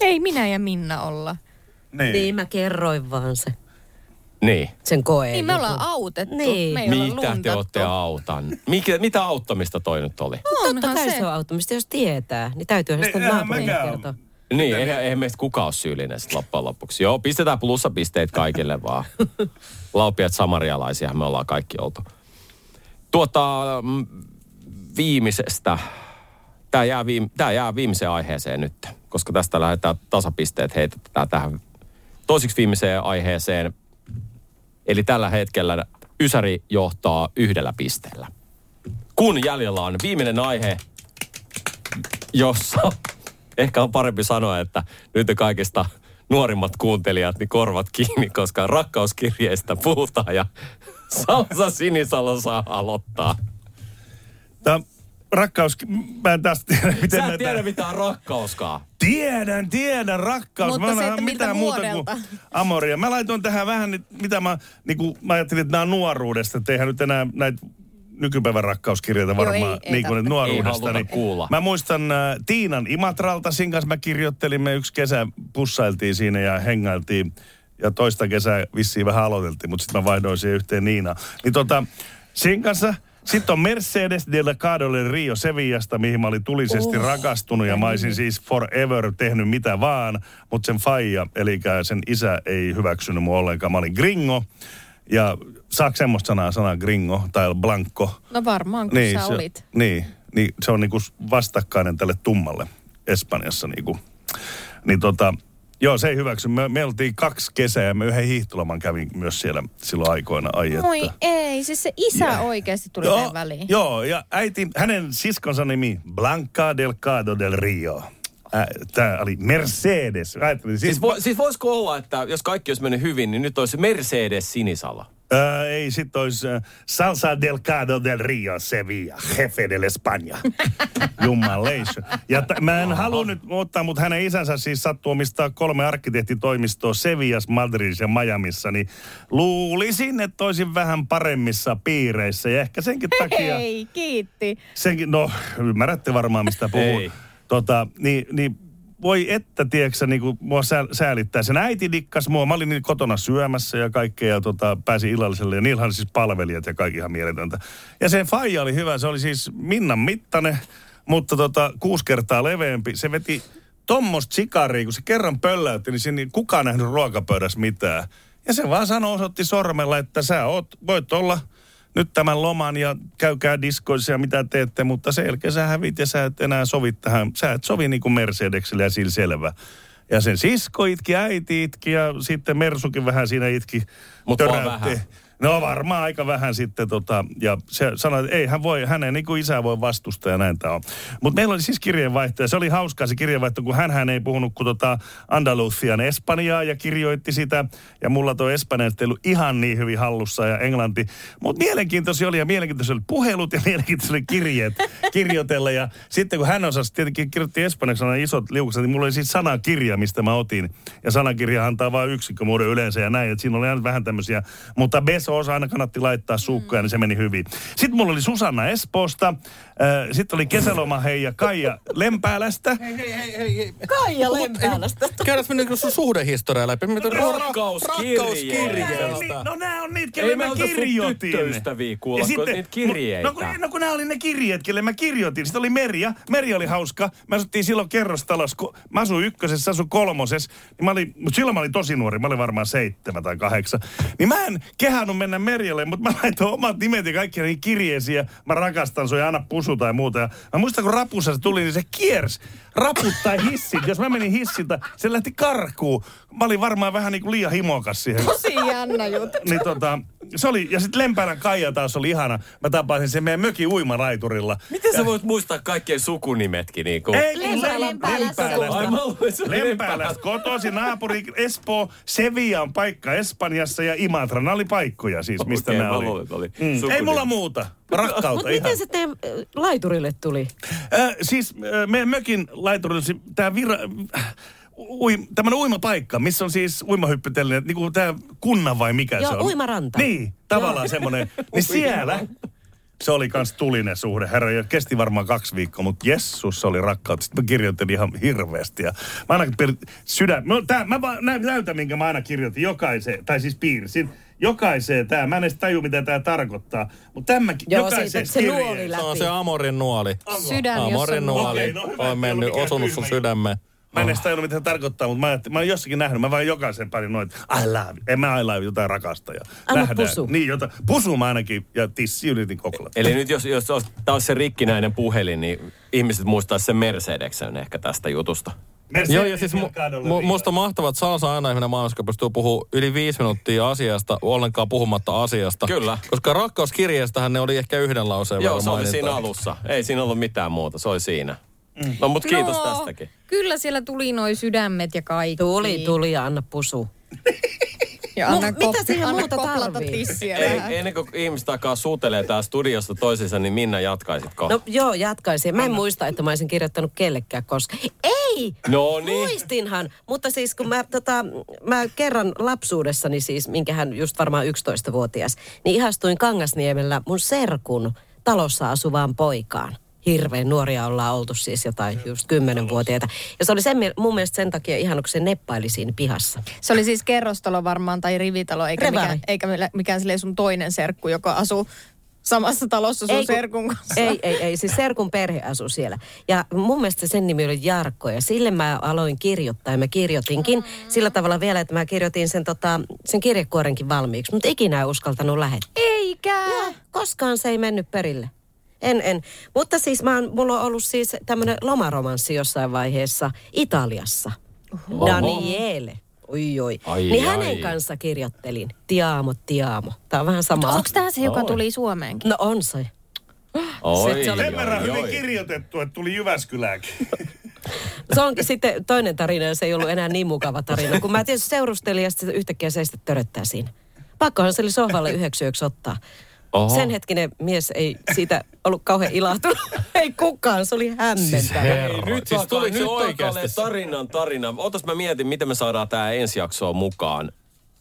Ei minä ja Minna olla. Niin. niin, mä kerroin vaan se. Niin. Sen koeen. Niin, me ollaan autettu. Niin. Me ei olla luntattu. Mitä te ootte autan? Mikä, mitä auttamista toi nyt oli? No, totta kai se on auttamista, jos tietää. Niin täytyyhän sitä naapurille kertoa. Niin, eihän, eihän meistä kukaan ole syyllinen sitten loppujen lopuksi. Joo, pistetään plussapisteet kaikille vaan. Laupiat samarialaisiahan me ollaan kaikki oltu. Tuota, viimeisestä. Tää jää, viim- tää jää viimeiseen aiheeseen nyt, koska tästä lähdetään tasapisteet heitetään tähän toiseksi viimeiseen aiheeseen. Eli tällä hetkellä Ysäri johtaa yhdellä pisteellä. Kun jäljellä on viimeinen aihe, jossa ehkä on parempi sanoa, että nyt kaikista nuorimmat kuuntelijat, niin korvat kiinni, koska rakkauskirjeistä puhutaan ja Salsa Sinisalo saa aloittaa. Tämä... Rakkaus, mä en taas tiedä, miten Sä et tiedä mitään rakkauskaan. Tiedän, tiedän, rakkaus. Mutta mä en ole mitään muuta kuin amoria. Mä laitoin tähän vähän, mitä mä, niin kuin, mä ajattelin, että nämä on nuoruudesta. Että eihän nyt enää näitä nykypäivän rakkauskirjeitä varmaan, ei, niin kuin ne nuoruudesta. Niin, kuulla. Mä muistan ä, Tiinan Imatralta, sen kanssa mä kirjoittelimme yksi kesä, pussailtiin siinä ja hengailtiin. Ja toista kesää vissiin vähän aloiteltiin, mutta sitten mä vaihdoin siihen yhteen Niinaan. Niin tota, sen kanssa... Sitten on Mercedes Delegadolle Rio Sevillasta, mihin mä olin tulisesti oh, rakastunut ja mä olisin siis forever tehnyt mitä vaan, mutta sen faija, eli sen isä ei hyväksynyt mua ollenkaan. Mä olin gringo ja saako semmoista sanaa, sanaa gringo tai blanco? No varmaan, kun niin, sä se, olit. Niin, niin, se on niinku vastakkainen tälle tummalle Espanjassa niinku. Niin tota... Joo, se ei hyväksy. Me, me oltiin kaksi kesää ja me yhden hiihtoloman kävin myös siellä silloin aikoina. Ai, moi että... ei, siis se isä yeah. oikeasti tuli joo, väliin. Joo, ja äiti, hänen siskonsa nimi Blanca Delgado del Rio. Äh, Tämä oli Mercedes. Ajattelin, siis, siis, vo, siis voisiko olla, että jos kaikki olisi mennyt hyvin, niin nyt olisi Mercedes Sinisalo? Äh, ei, sit olisi äh, Salsa Delgado del Rio Sevilla, jefe del España. Jumaleisho. Ja t- mä en halua nyt ottaa, mutta hänen isänsä siis sattuu omistaa kolme arkkitehtitoimistoa Sevillas, Madridissa ja Miamissa, niin luulisin, että olisin vähän paremmissa piireissä. Ja ehkä senkin takia... Hei, kiitti. Senkin, no, ymmärrätte varmaan, mistä puhun. Tota, niin... niin voi että, tiedätkö, niin kuin mua säälittää. Sen äiti dikkas mua. Mä olin niin kotona syömässä ja kaikkea ja tota, pääsin illalliselle. Ja niillähän siis palvelijat ja kaikki ihan mieletöntä. Ja se faija oli hyvä. Se oli siis Minnan mittainen, mutta tota, kuusi kertaa leveämpi. Se veti tommosta sikaria, kun se kerran pölläytti, niin siinä ei kukaan nähnyt ruokapöydässä mitään. Ja se vaan sanoi, osoitti sormella, että sä oot, voit olla nyt tämän loman ja käykää diskoissa ja mitä teette, mutta sen jälkeen sä hävit ja sä et enää sovi tähän. Sä et sovi niin kuin Mercedesille ja sillä selvä. Ja sen sisko itki, äiti itki ja sitten Mersukin vähän siinä itki. Mutta vähän. No varmaan aika vähän sitten tota, ja se sanoi, että ei hän voi, hänen niin kuin isä voi vastustaa ja näin tämä on. Mutta meillä oli siis kirjeenvaihto ja se oli hauskaa se kirjeenvaihto, kun hänhän ei puhunut kuin tota Andalusian espanjaa ja kirjoitti sitä. Ja mulla toi espanjan ei ollut ihan niin hyvin hallussa ja englanti. Mutta mielenkiintoisia oli ja mielenkiintoisia oli puhelut ja mielenkiintoisia oli kirjeet kirjoitella. Ja sitten kun hän osasi, tietenkin kirjoitti espanjaksi nämä isot liukset, niin mulla oli siis sanakirja, mistä mä otin. Ja sanakirja antaa vain yksikkömuodon yleensä ja näin, että siinä oli vähän tämmöisiä, mutta bes iso osa aina kannatti laittaa suukkoja, niin se meni hyvin. Sitten mulla oli Susanna Espoosta. Sitten oli kesäloma Heija Kaija Lempäälästä. Hei, hei, hei, hei. Kaija Lempäälästä. Käydään mennä sun suhdehistoriaa läpi. Rakkauskirjeestä. No nää on niitä, kelle mä kirjoitin. Ei me olta sun tyttöystäviä kuulla, kun niitä kirjeitä. No kun nää oli ne kirjeet, kelle mä kirjoitin. Sitten oli Merja. Merja oli hauska. Mä asuttiin silloin kerrostalossa. Mä asuin ykkösessä, asun kolmosessa. Mutta silloin mä olin tosi nuori. Mä olin varmaan seitsemän tai kahdeksan. Niin mä en kehannut mennä Merjalle, mutta mä laitoin omat nimet ja kaikki niihin kirjeisiin. Mä rakastan sua ja anna pusu tai muuta. Ja mä muistan, kun rapussa se tuli, niin se kiersi. Raput tai hissit. Jos mä menin hissiltä, se lähti karkuun. Mä olin varmaan vähän niin kuin liian himokas siihen. Tosi jännä juttu. Niin tota, se oli, ja sitten Lempälän Kaija taas oli ihana. Mä tapasin sen meidän mökin uimaraiturilla. Miten ja... sä voit muistaa kaikkien sukunimetkin niin kuin? Ei, Lempälä, Lempälä, Lempälä. Lempälä, kotosi, naapuri, Espoo, Sevian paikka Espanjassa ja Imatra. Nämä oli paikkoja siis, mistä okay, nämä oli. oli. Mm. Ei mulla muuta. Rakkautta. Mutta miten se teidän laiturille tuli? Äh, siis äh, meidän mökin laiturille, tämä vira... Ui, tämmönen uimapaikka, missä on siis uimahyppytellinen, niin kuin tää kunnan vai mikä Joo, se on? Joo, uimaranta. Niin, tavallaan semmonen. Niin siellä se oli kans tulinen suhde, herra. Ja kesti varmaan kaksi viikkoa, mutta jessus, se oli rakkautta. Sitten mä kirjoitin ihan hirveästi. Ja mä aina per- sydän... No, tää, mä näytän, minkä mä aina kirjoitin jokaiseen, tai siis piirsin. Jokaiseen tää. Mä en edes taju, mitä tää tarkoittaa. Mutta tämmäkin, Joo, jokaiseen se, se nuoli läpi. Se on se amorin nuoli. Sydän, amorin nuoli. Okay, no, on mennyt, osunut sun sydämeen. Mä en edes tajunnut, mitä se tarkoittaa, mutta mä, mä oon jossakin nähnyt. Mä vaan jokaisen parin noita. I love you. En mä I love you, jotain rakastajaa. Anna nähdään. Pusu. Niin, jota, pusu mä ainakin ja tissi ylitin koklata. Eli nyt jos, jos tää on se rikkinäinen puhelin, niin ihmiset muistaa sen Mercedeksen ehkä tästä jutusta. Mercedes, Joo, ja siis mu, mu, musta mahtavat Salsa aina ihminen maailmassa pystyy puhumaan yli viisi minuuttia asiasta, ollenkaan puhumatta asiasta. Kyllä. Koska rakkauskirjeestähän ne oli ehkä yhden lauseen. Joo, se oli siinä alussa. Ei siinä ollut mitään muuta, se oli siinä. No, mutta kiitos no, tästäkin. Kyllä siellä tuli noi sydämet ja kaikki. Tuli, tuli ja anna pusu. ja anna no, kop- mitä siihen muuta tarvii? Ei, ennen kuin ihmiset alkaa suutelee täällä studiosta toisensa, niin Minna, jatkaisitko? No joo, jatkaisin. Mä en anna. muista, että mä olisin kirjoittanut kellekään koskaan. Ei! No niin. Muistinhan. Mutta siis kun mä, tota, mä kerran lapsuudessani siis, minkähän just varmaan yksitoistavuotias, niin ihastuin Kangasniemellä mun serkun talossa asuvaan poikaan. Hirveän nuoria ollaan oltu siis jotain just kymmenenvuotiaita. Ja se oli sen, mun mielestä sen takia ihan, kun se neppaili siinä pihassa. Se oli siis kerrostalo varmaan tai rivitalo, eikä, mikään, eikä mikään silleen sun toinen serkku, joka asuu samassa talossa sun ei, serkun kanssa. Ei, ei, ei. Siis serkun perhe asui siellä. Ja mun mielestä sen nimi oli Jarkko ja sille mä aloin kirjoittaa ja mä kirjoitinkin. Mm. Sillä tavalla vielä, että mä kirjoitin sen, tota, sen kirjekuorenkin valmiiksi, mutta ikinä ei uskaltanut lähettää. Eikä! Ja, koskaan se ei mennyt perille. En, en. Mutta siis mä oon, mulla on ollut siis tämmönen lomaromanssi jossain vaiheessa Italiassa. Oho. Daniele. Oi, oi. Ai, niin ai. Hänen kanssa kirjoittelin. Tiamo, tiamo. Tää on vähän sama. Onko tää se, joka tuli Suomeenkin? No on se. Oi, se oli... Sen verran hyvin kirjoitettu, että tuli Jyväskyläänkin. Se onkin sitten toinen tarina, ja se ei ollut enää niin mukava tarina. Kun mä tietysti seurustelin, ja sitten yhtäkkiä se sitten töröttää siinä. Pakkohan se oli sohvalle yhdeksi yöksi ottaa. Oho. Sen hetkinen mies ei siitä ollut kauhean ilahtunut. Ei kukaan, se oli hämmentävä. Siis nyt siis tuli se oikeasti tarinan tarina. Otas mä mietin, miten me saadaan tää ensi jaksoon mukaan.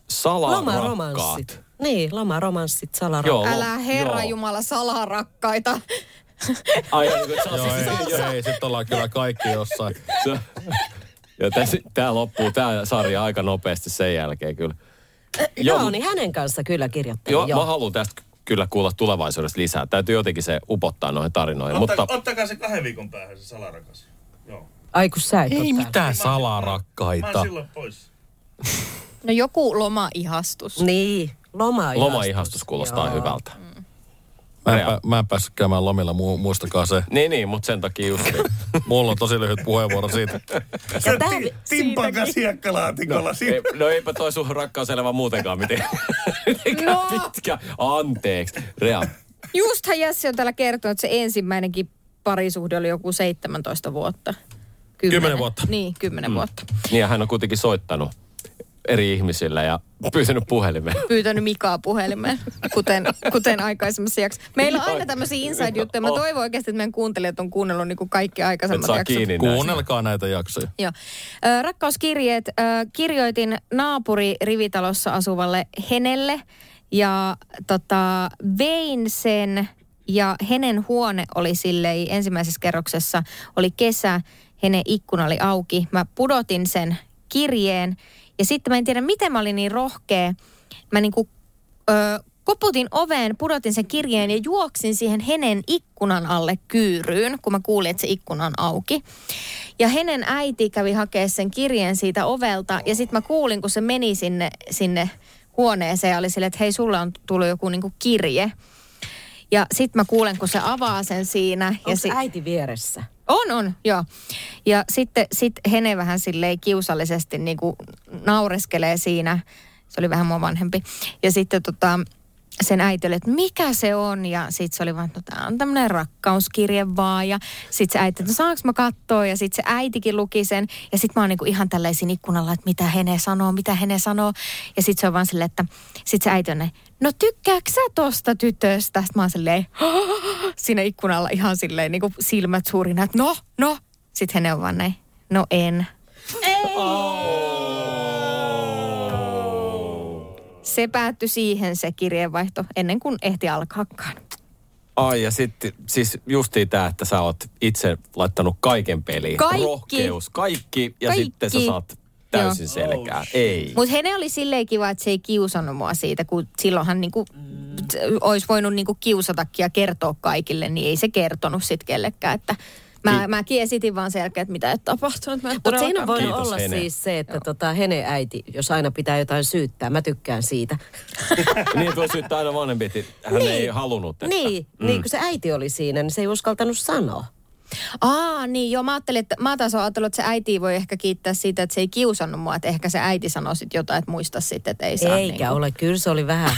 Salarakkaat. Niin, lomaromanssit, salarakkaat. Älä herra joo. Jumala, salarakkaita. Ai, joo, ei, ei, ei, sit ollaan kyllä kaikki jossain. Ja tää, tää loppuu, tää sarja aika nopeasti sen jälkeen kyllä. Joo, joo, niin hänen kanssa kyllä kirjoittelin. Joo, joo. Mä haluun tästä... Kyllä kuulla tulevaisuudessa lisää. Täytyy jotenkin se upottaa noihin tarinoihin. Otta, mutta... Ottakaa se kahden viikon päähän se salarakas. Joo. Ai kun sä et Ei mitään täällä. Salarakkaita. Mä oon silloin pois. No joku lomaihastus. Niin, lomaihastus. Lomaihastus kuulostaa Joo. hyvältä. Mm. Mä, en, mä en päässyt käymään lomilla, mu- muistakaa se. niin, niin, mutta sen takia just niin. Mulla on tosi lyhyt puheenvuoro siitä. t- Timpanka siekkalaatikolla. No, no eipä toi sun rakkaus elämä muutenkaan mitenkään no. pitkä. Anteeksi. Rea. Justhan Jesse on täällä kertonut, että se ensimmäinenkin parisuhde oli joku seitsemäntoista vuotta. Kymmenen, kymmenen vuotta. Niin, kymmenen mm. vuotta. Niin ja hän on kuitenkin soittanut eri ihmisillä ja pyytänyt puhelimeen. Pyytänyt Mikaa puhelimeen, kuten, kuten aikaisemmassa jaksossa. Meillä on aina tämmöisiä inside-juttuja. Mä toivon oikeasti, että meidän kuuntelijat on kuunnellut niin kuin kaikki aikaisemmat jaksot. Kuunnelkaa näitä jaksoja. Joo. Äh, rakkauskirjeet. Äh, kirjoitin naapuri rivitalossa asuvalle Henelle Ja tota, vein sen ja Henen huone oli silleen ensimmäisessä kerroksessa, oli kesä, Henen ikkuna oli auki. Mä pudotin sen kirjeen ja sitten mä en tiedä, miten mä olin niin rohkea. Mä niinku ö, koputin oveen, pudotin sen kirjeen ja juoksin siihen Henen ikkunan alle kyyryyn, kun mä kuulin, että se ikkuna on auki. Ja Henen äiti kävi hakemaan sen kirjeen siitä ovelta ja sitten mä kuulin, kun se meni sinne, sinne huoneeseen ja oli silleen, että hei, sulle on tullut joku niinku kirje. Ja sitten mä kuulen, kun se avaa sen siinä. Onko si- äiti vieressä? On, on, joo. Ja sitten sit Hene vähän silleen kiusallisesti niinku naureskelee siinä. Se oli vähän mua vanhempi. Ja sitten tota, sen äiti oli, että mikä se on? Ja sitten se oli vaan, että no, tämä on tämmöinen rakkauskirje vaan. Ja sitten se äiti, että no, saanko mä katsoa? Ja sitten se äitikin luki sen. Ja sitten mä oon niinku ihan tälläisin ikkunalla, että mitä Hene sanoo, mitä Hene sanoo. Ja sitten se on vaan silleen, että sitten se äiti on näin, no tykkääks sä tosta tytöstä? Sitten mä oon silleen, siinä ikkunalla ihan silleen niinku silmät suurina, että no, no. Sitten Hene on vaan näin, no en. Ei! Oh. Se päättyi siihen se kirjeenvaihto ennen kuin ehti alkaakaan. Ai ja sitten siis justiin tämä, että sä oot itse laittanut kaiken peliin. Kaikki. Rohkeus, kaikki ja kaikki. Sitten sä saat täysin Joo. selkää. Oh, ei. Mutta Hene oli silleen kiva, että se ei kiusannut mua siitä, kun silloinhan niinku, olisi voinut niinku kiusatakin ja kertoa kaikille, niin ei se kertonut sit kellekään, että... Mä, mäkin esitin vaan sen jälkeen, että mitä ei tapahtunut. Mutta siinä voi olla Hene. Siis se, että tota, Hene äiti, jos aina pitää jotain syyttää, mä tykkään siitä. Niin, tuo syyttää aina vanhempi, että hän niin. ei halunnut. Että. Niin, mm. niin, kun se äiti oli siinä, niin se ei uskaltanut sanoa. Aa, niin joo, mä ajattelin, että mä taas oon ajatellut, että se äiti voi ehkä kiittää siitä, että se ei kiusannut mua, että ehkä se äiti sanoi sitten jotain, että muista sitten, että ei saa. Eikä niin ole, kyllä se oli vähän,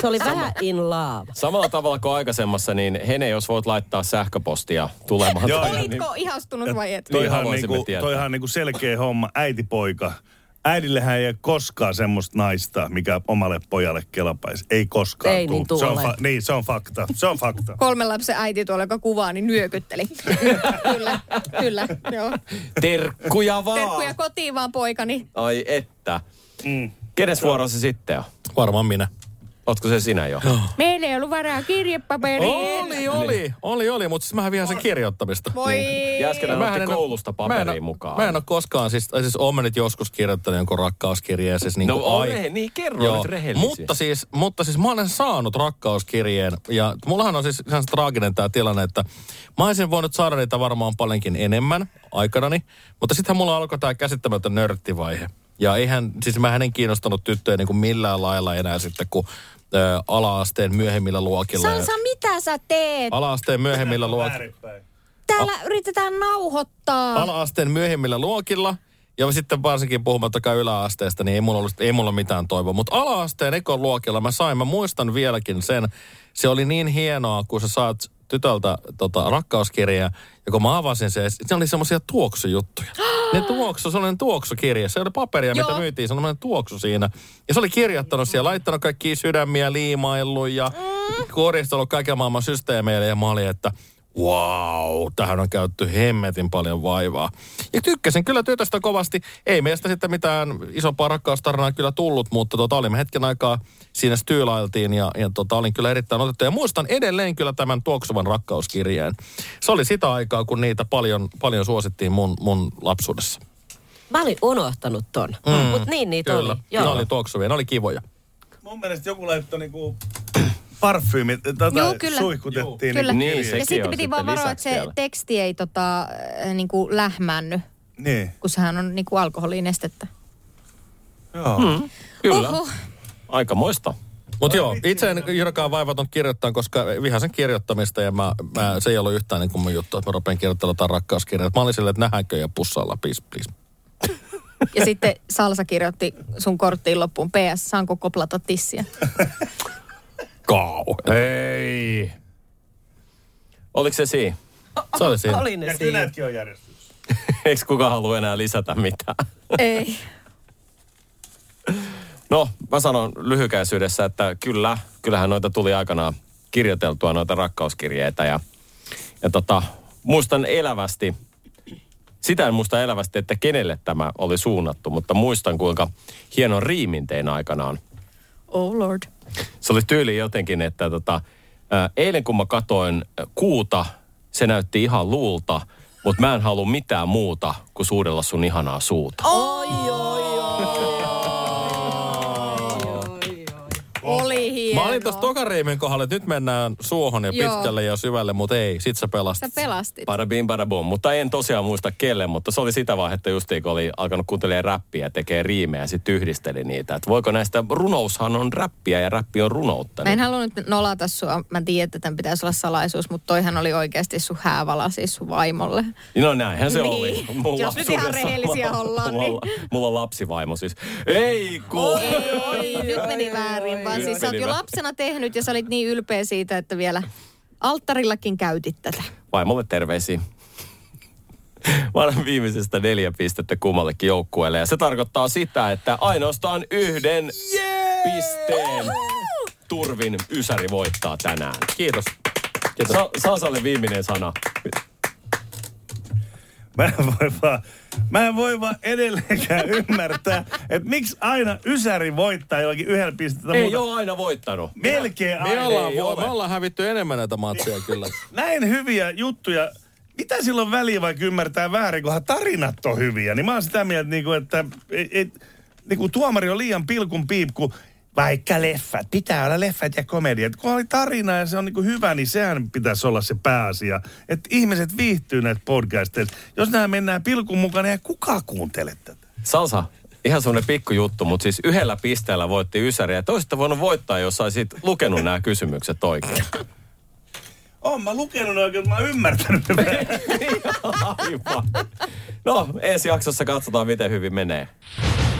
se oli vähän in love. Samalla tavalla kuin aikaisemmassa, niin Hene, jos voit laittaa sähköpostia tulemaan. Joo, olitko niin, ihastunut vai et? Toihan niinku, toihan niinku selkeä homma, äitipoika. Äidillähän ei ole koskaan semmoista naista, mikä omalle pojalle kelapaisi. Ei koskaan ei, tuu. Niin, se on fa- niin, se on fakta. Se on fakta. Kolmen lapsen äiti tuolla, joka kuvaa, niin nyökytteli. Kyllä, kyllä, joo. Terkkuja vaan. Terkkuja kotiin vaan, poikani. Ai että. Mm. Kenes vuoro se sitten on? Varmaan minä. Ootko se sinä jo? Oh. Meillä ei ollut varaa kirjepaperiin. Oli, oli. Oli, oli, mutta siis mähän vihaan sen kirjoittamista. Voi. Jääskeläinen otti koulusta paperiin mukaan. Mä en ole koskaan, siis, siis oon mä nyt joskus kirjoittanut jonkun rakkauskirjeen. Siis niin no on rehe, niin kerro nyt rehellisiä. Mutta siis, mutta siis mä olen saanut rakkauskirjeen. Ja mullahan on siis ihan traaginen tää tilanne, että mä olisin voinut saada niitä varmaan paljonkin enemmän aikanani. Mutta sittenhän mulla alkoi tää käsittämätön nörttivaihe. Ja eihän, siis mähän en kiinnostanut tyttöjä niin kuin millään lailla enää sitten, kun Öö, ala-asteen myöhemmillä luokilla. Sansa, mitä sä teet? Ala-asteen myöhemmillä luokilla. Täällä A- yritetään nauhoittaa. Ala-asteen myöhemmillä luokilla. Ja sitten varsinkin puhumattakaan yläasteesta, niin ei mulla ollut, ei mulla mitään toivoa. Mutta ala-asteen ekon luokilla mä sain, mä muistan vieläkin sen. Se oli niin hienoa, kun sä saat tytöltä tota, rakkauskirjaa. Ja kun mä avasin sen, se oli semmoisia tuoksujuttuja. Ne tuoksu, sellainen tuoksukirja. Se oli paperia, Joo. mitä myytiin, sellainen tuoksu siinä. Ja se oli kirjoittanut siellä, laittanut kaikkia sydämiä, liimaillut ja mm. koristellut kaiken maailman systeemeille. Ja mä olin, että wow, tähän on käytetty hemmetin paljon vaivaa. Ja tykkäsin kyllä työtästä kovasti. Ei meistä sitten mitään isompaa rakkaustarinaa kyllä tullut, mutta tota, olimme hetken aikaa siinä styylailtiin ja, ja tota, olin kyllä erittäin otettu. Ja muistan edelleen kyllä tämän tuoksuvan rakkauskirjeen. Se oli sitä aikaa, kun niitä paljon, paljon suosittiin mun, mun lapsuudessa. Mä olin unohtanut ton, mm, mutta niin niitä kyllä. oli. Kyllä, ne oli tuoksuvia, ne oli kivoja. Mun mielestä joku laittoi niinku... Parfyymit, tätä Joo, kyllä. suihkutettiin. Joo, kyllä. Niin, ja sitten piti vaan varoa, että se vielä. teksti ei tota, niin kuin lähmänny, niin. kun sehän on niin kuin alkoholinestettä. Joo, hmm. kyllä. Oho. Aikamoista. Mutta joo, itse en juurikaan vaivaton kirjoittaa, koska vihasen kirjoittamista ja mä, mä, se ei ollut yhtään niin kuin mun juttu, että mä rupean kirjoittamaan jotain rakkauskirjaa. Mä olin silleen, että nähdäänkö ja pussaillaan, please, please. Ja sitten Salsa kirjoitti sun korttiin loppuun, P S, saanko koplata tissiä? Kau. Ei. Oliko se siinä? Se oli siinä. Oli ne ja siinä. Kynätkin on järjestyksessä. Eiks kukaan halua enää lisätä mitään? Ei. No, mä sanon lyhykäisyydessä, että kyllä, kyllähän noita tuli aikanaan kirjoiteltua, noita rakkauskirjeitä. Ja, ja tota, muistan elävästi, sitä en muista elävästi, että kenelle tämä oli suunnattu, mutta muistan kuinka hienon riimin tein aikanaan. Oh lord. Se oli tyyli jotenkin, että tota, eilen kun mä katoin kuuta, se näytti ihan luulta, mutta mä en halua mitään muuta kuin suudella sun ihanaa suuta. Oi, oi, oi. Oli hieno. Mä olin tossa tokareimen kohdalla, että nyt mennään suohon ja joo. pitkälle ja syvälle, mutta ei, sit sä pelastit. Sä pelastit. Bada bim, bada bum. Mutta en tosiaan muista kelle, mutta se oli sitä vaihetta justiin, kun oli alkanut kuuntelemaan räppiä ja tekee riimejä ja sit yhdisteli niitä. Että voiko näistä, runoushan on räppiä ja räppi on runoutta. Niin. Mä en halunnut nolata sua, mä tiedän, että tämän pitäisi olla salaisuus, mutta toihan oli oikeasti sun häävala siis sun vaimolle. No näinhän se niin. oli. Mulla jos nyt ihan rehellisiä ollaan. Mulla, niin. mulla on lapsivaimo siis. Ei kun! Ei, ei, nyt meni väärin vaan siis. Sä oot jo lapsena tehnyt ja sä olit niin ylpeä siitä, että vielä alttarillakin käytit tätä. Vaimolle terveisiä. Mä annan viimeisestä neljä pistettä kummallekin joukkueelle. Ja se tarkoittaa sitä, että ainoastaan yhden yeah! pisteen turvin Ysäri voittaa tänään. Kiitos. Kiitos. Sa- Salsalle viimeinen sana. Mä en voi vaan, mä en voi vaan edelleenkään ymmärtää, että miksi aina Ysäri voittaa jollakin yhdellä pistettä muuta. Ei ole aina voittanut. Melkein aina. Me ollaan, voi, me ollaan hävitty enemmän näitä matseja kyllä. Näin hyviä juttuja. Mitä silloin väliä vaikka ymmärtää väärin, kunhan tarinat on hyviä? Niin mä oon sitä mieltä, että tuomari on liian pilkun piipku. Vaikka leffat. Pitää olla leffat ja komediat. Kun oli tarina ja se on niin hyvä, niin sehän pitäisi olla se pääasia. Että ihmiset viihtyy näitä podcasteja. Jos nämä mennään pilkun mukana, ja kuka kuuntelee tätä? Salsa, ihan semmoinen pikkujuttu, mutta siis yhdellä pisteellä voitti Ysäri. Ja toisesta voinut voittaa, jos olisit lukenut nämä kysymykset oikein. Oon mä lukenut oikein, mä oon ymmärtänyt. No, ensi jaksossa katsotaan, miten hyvin menee.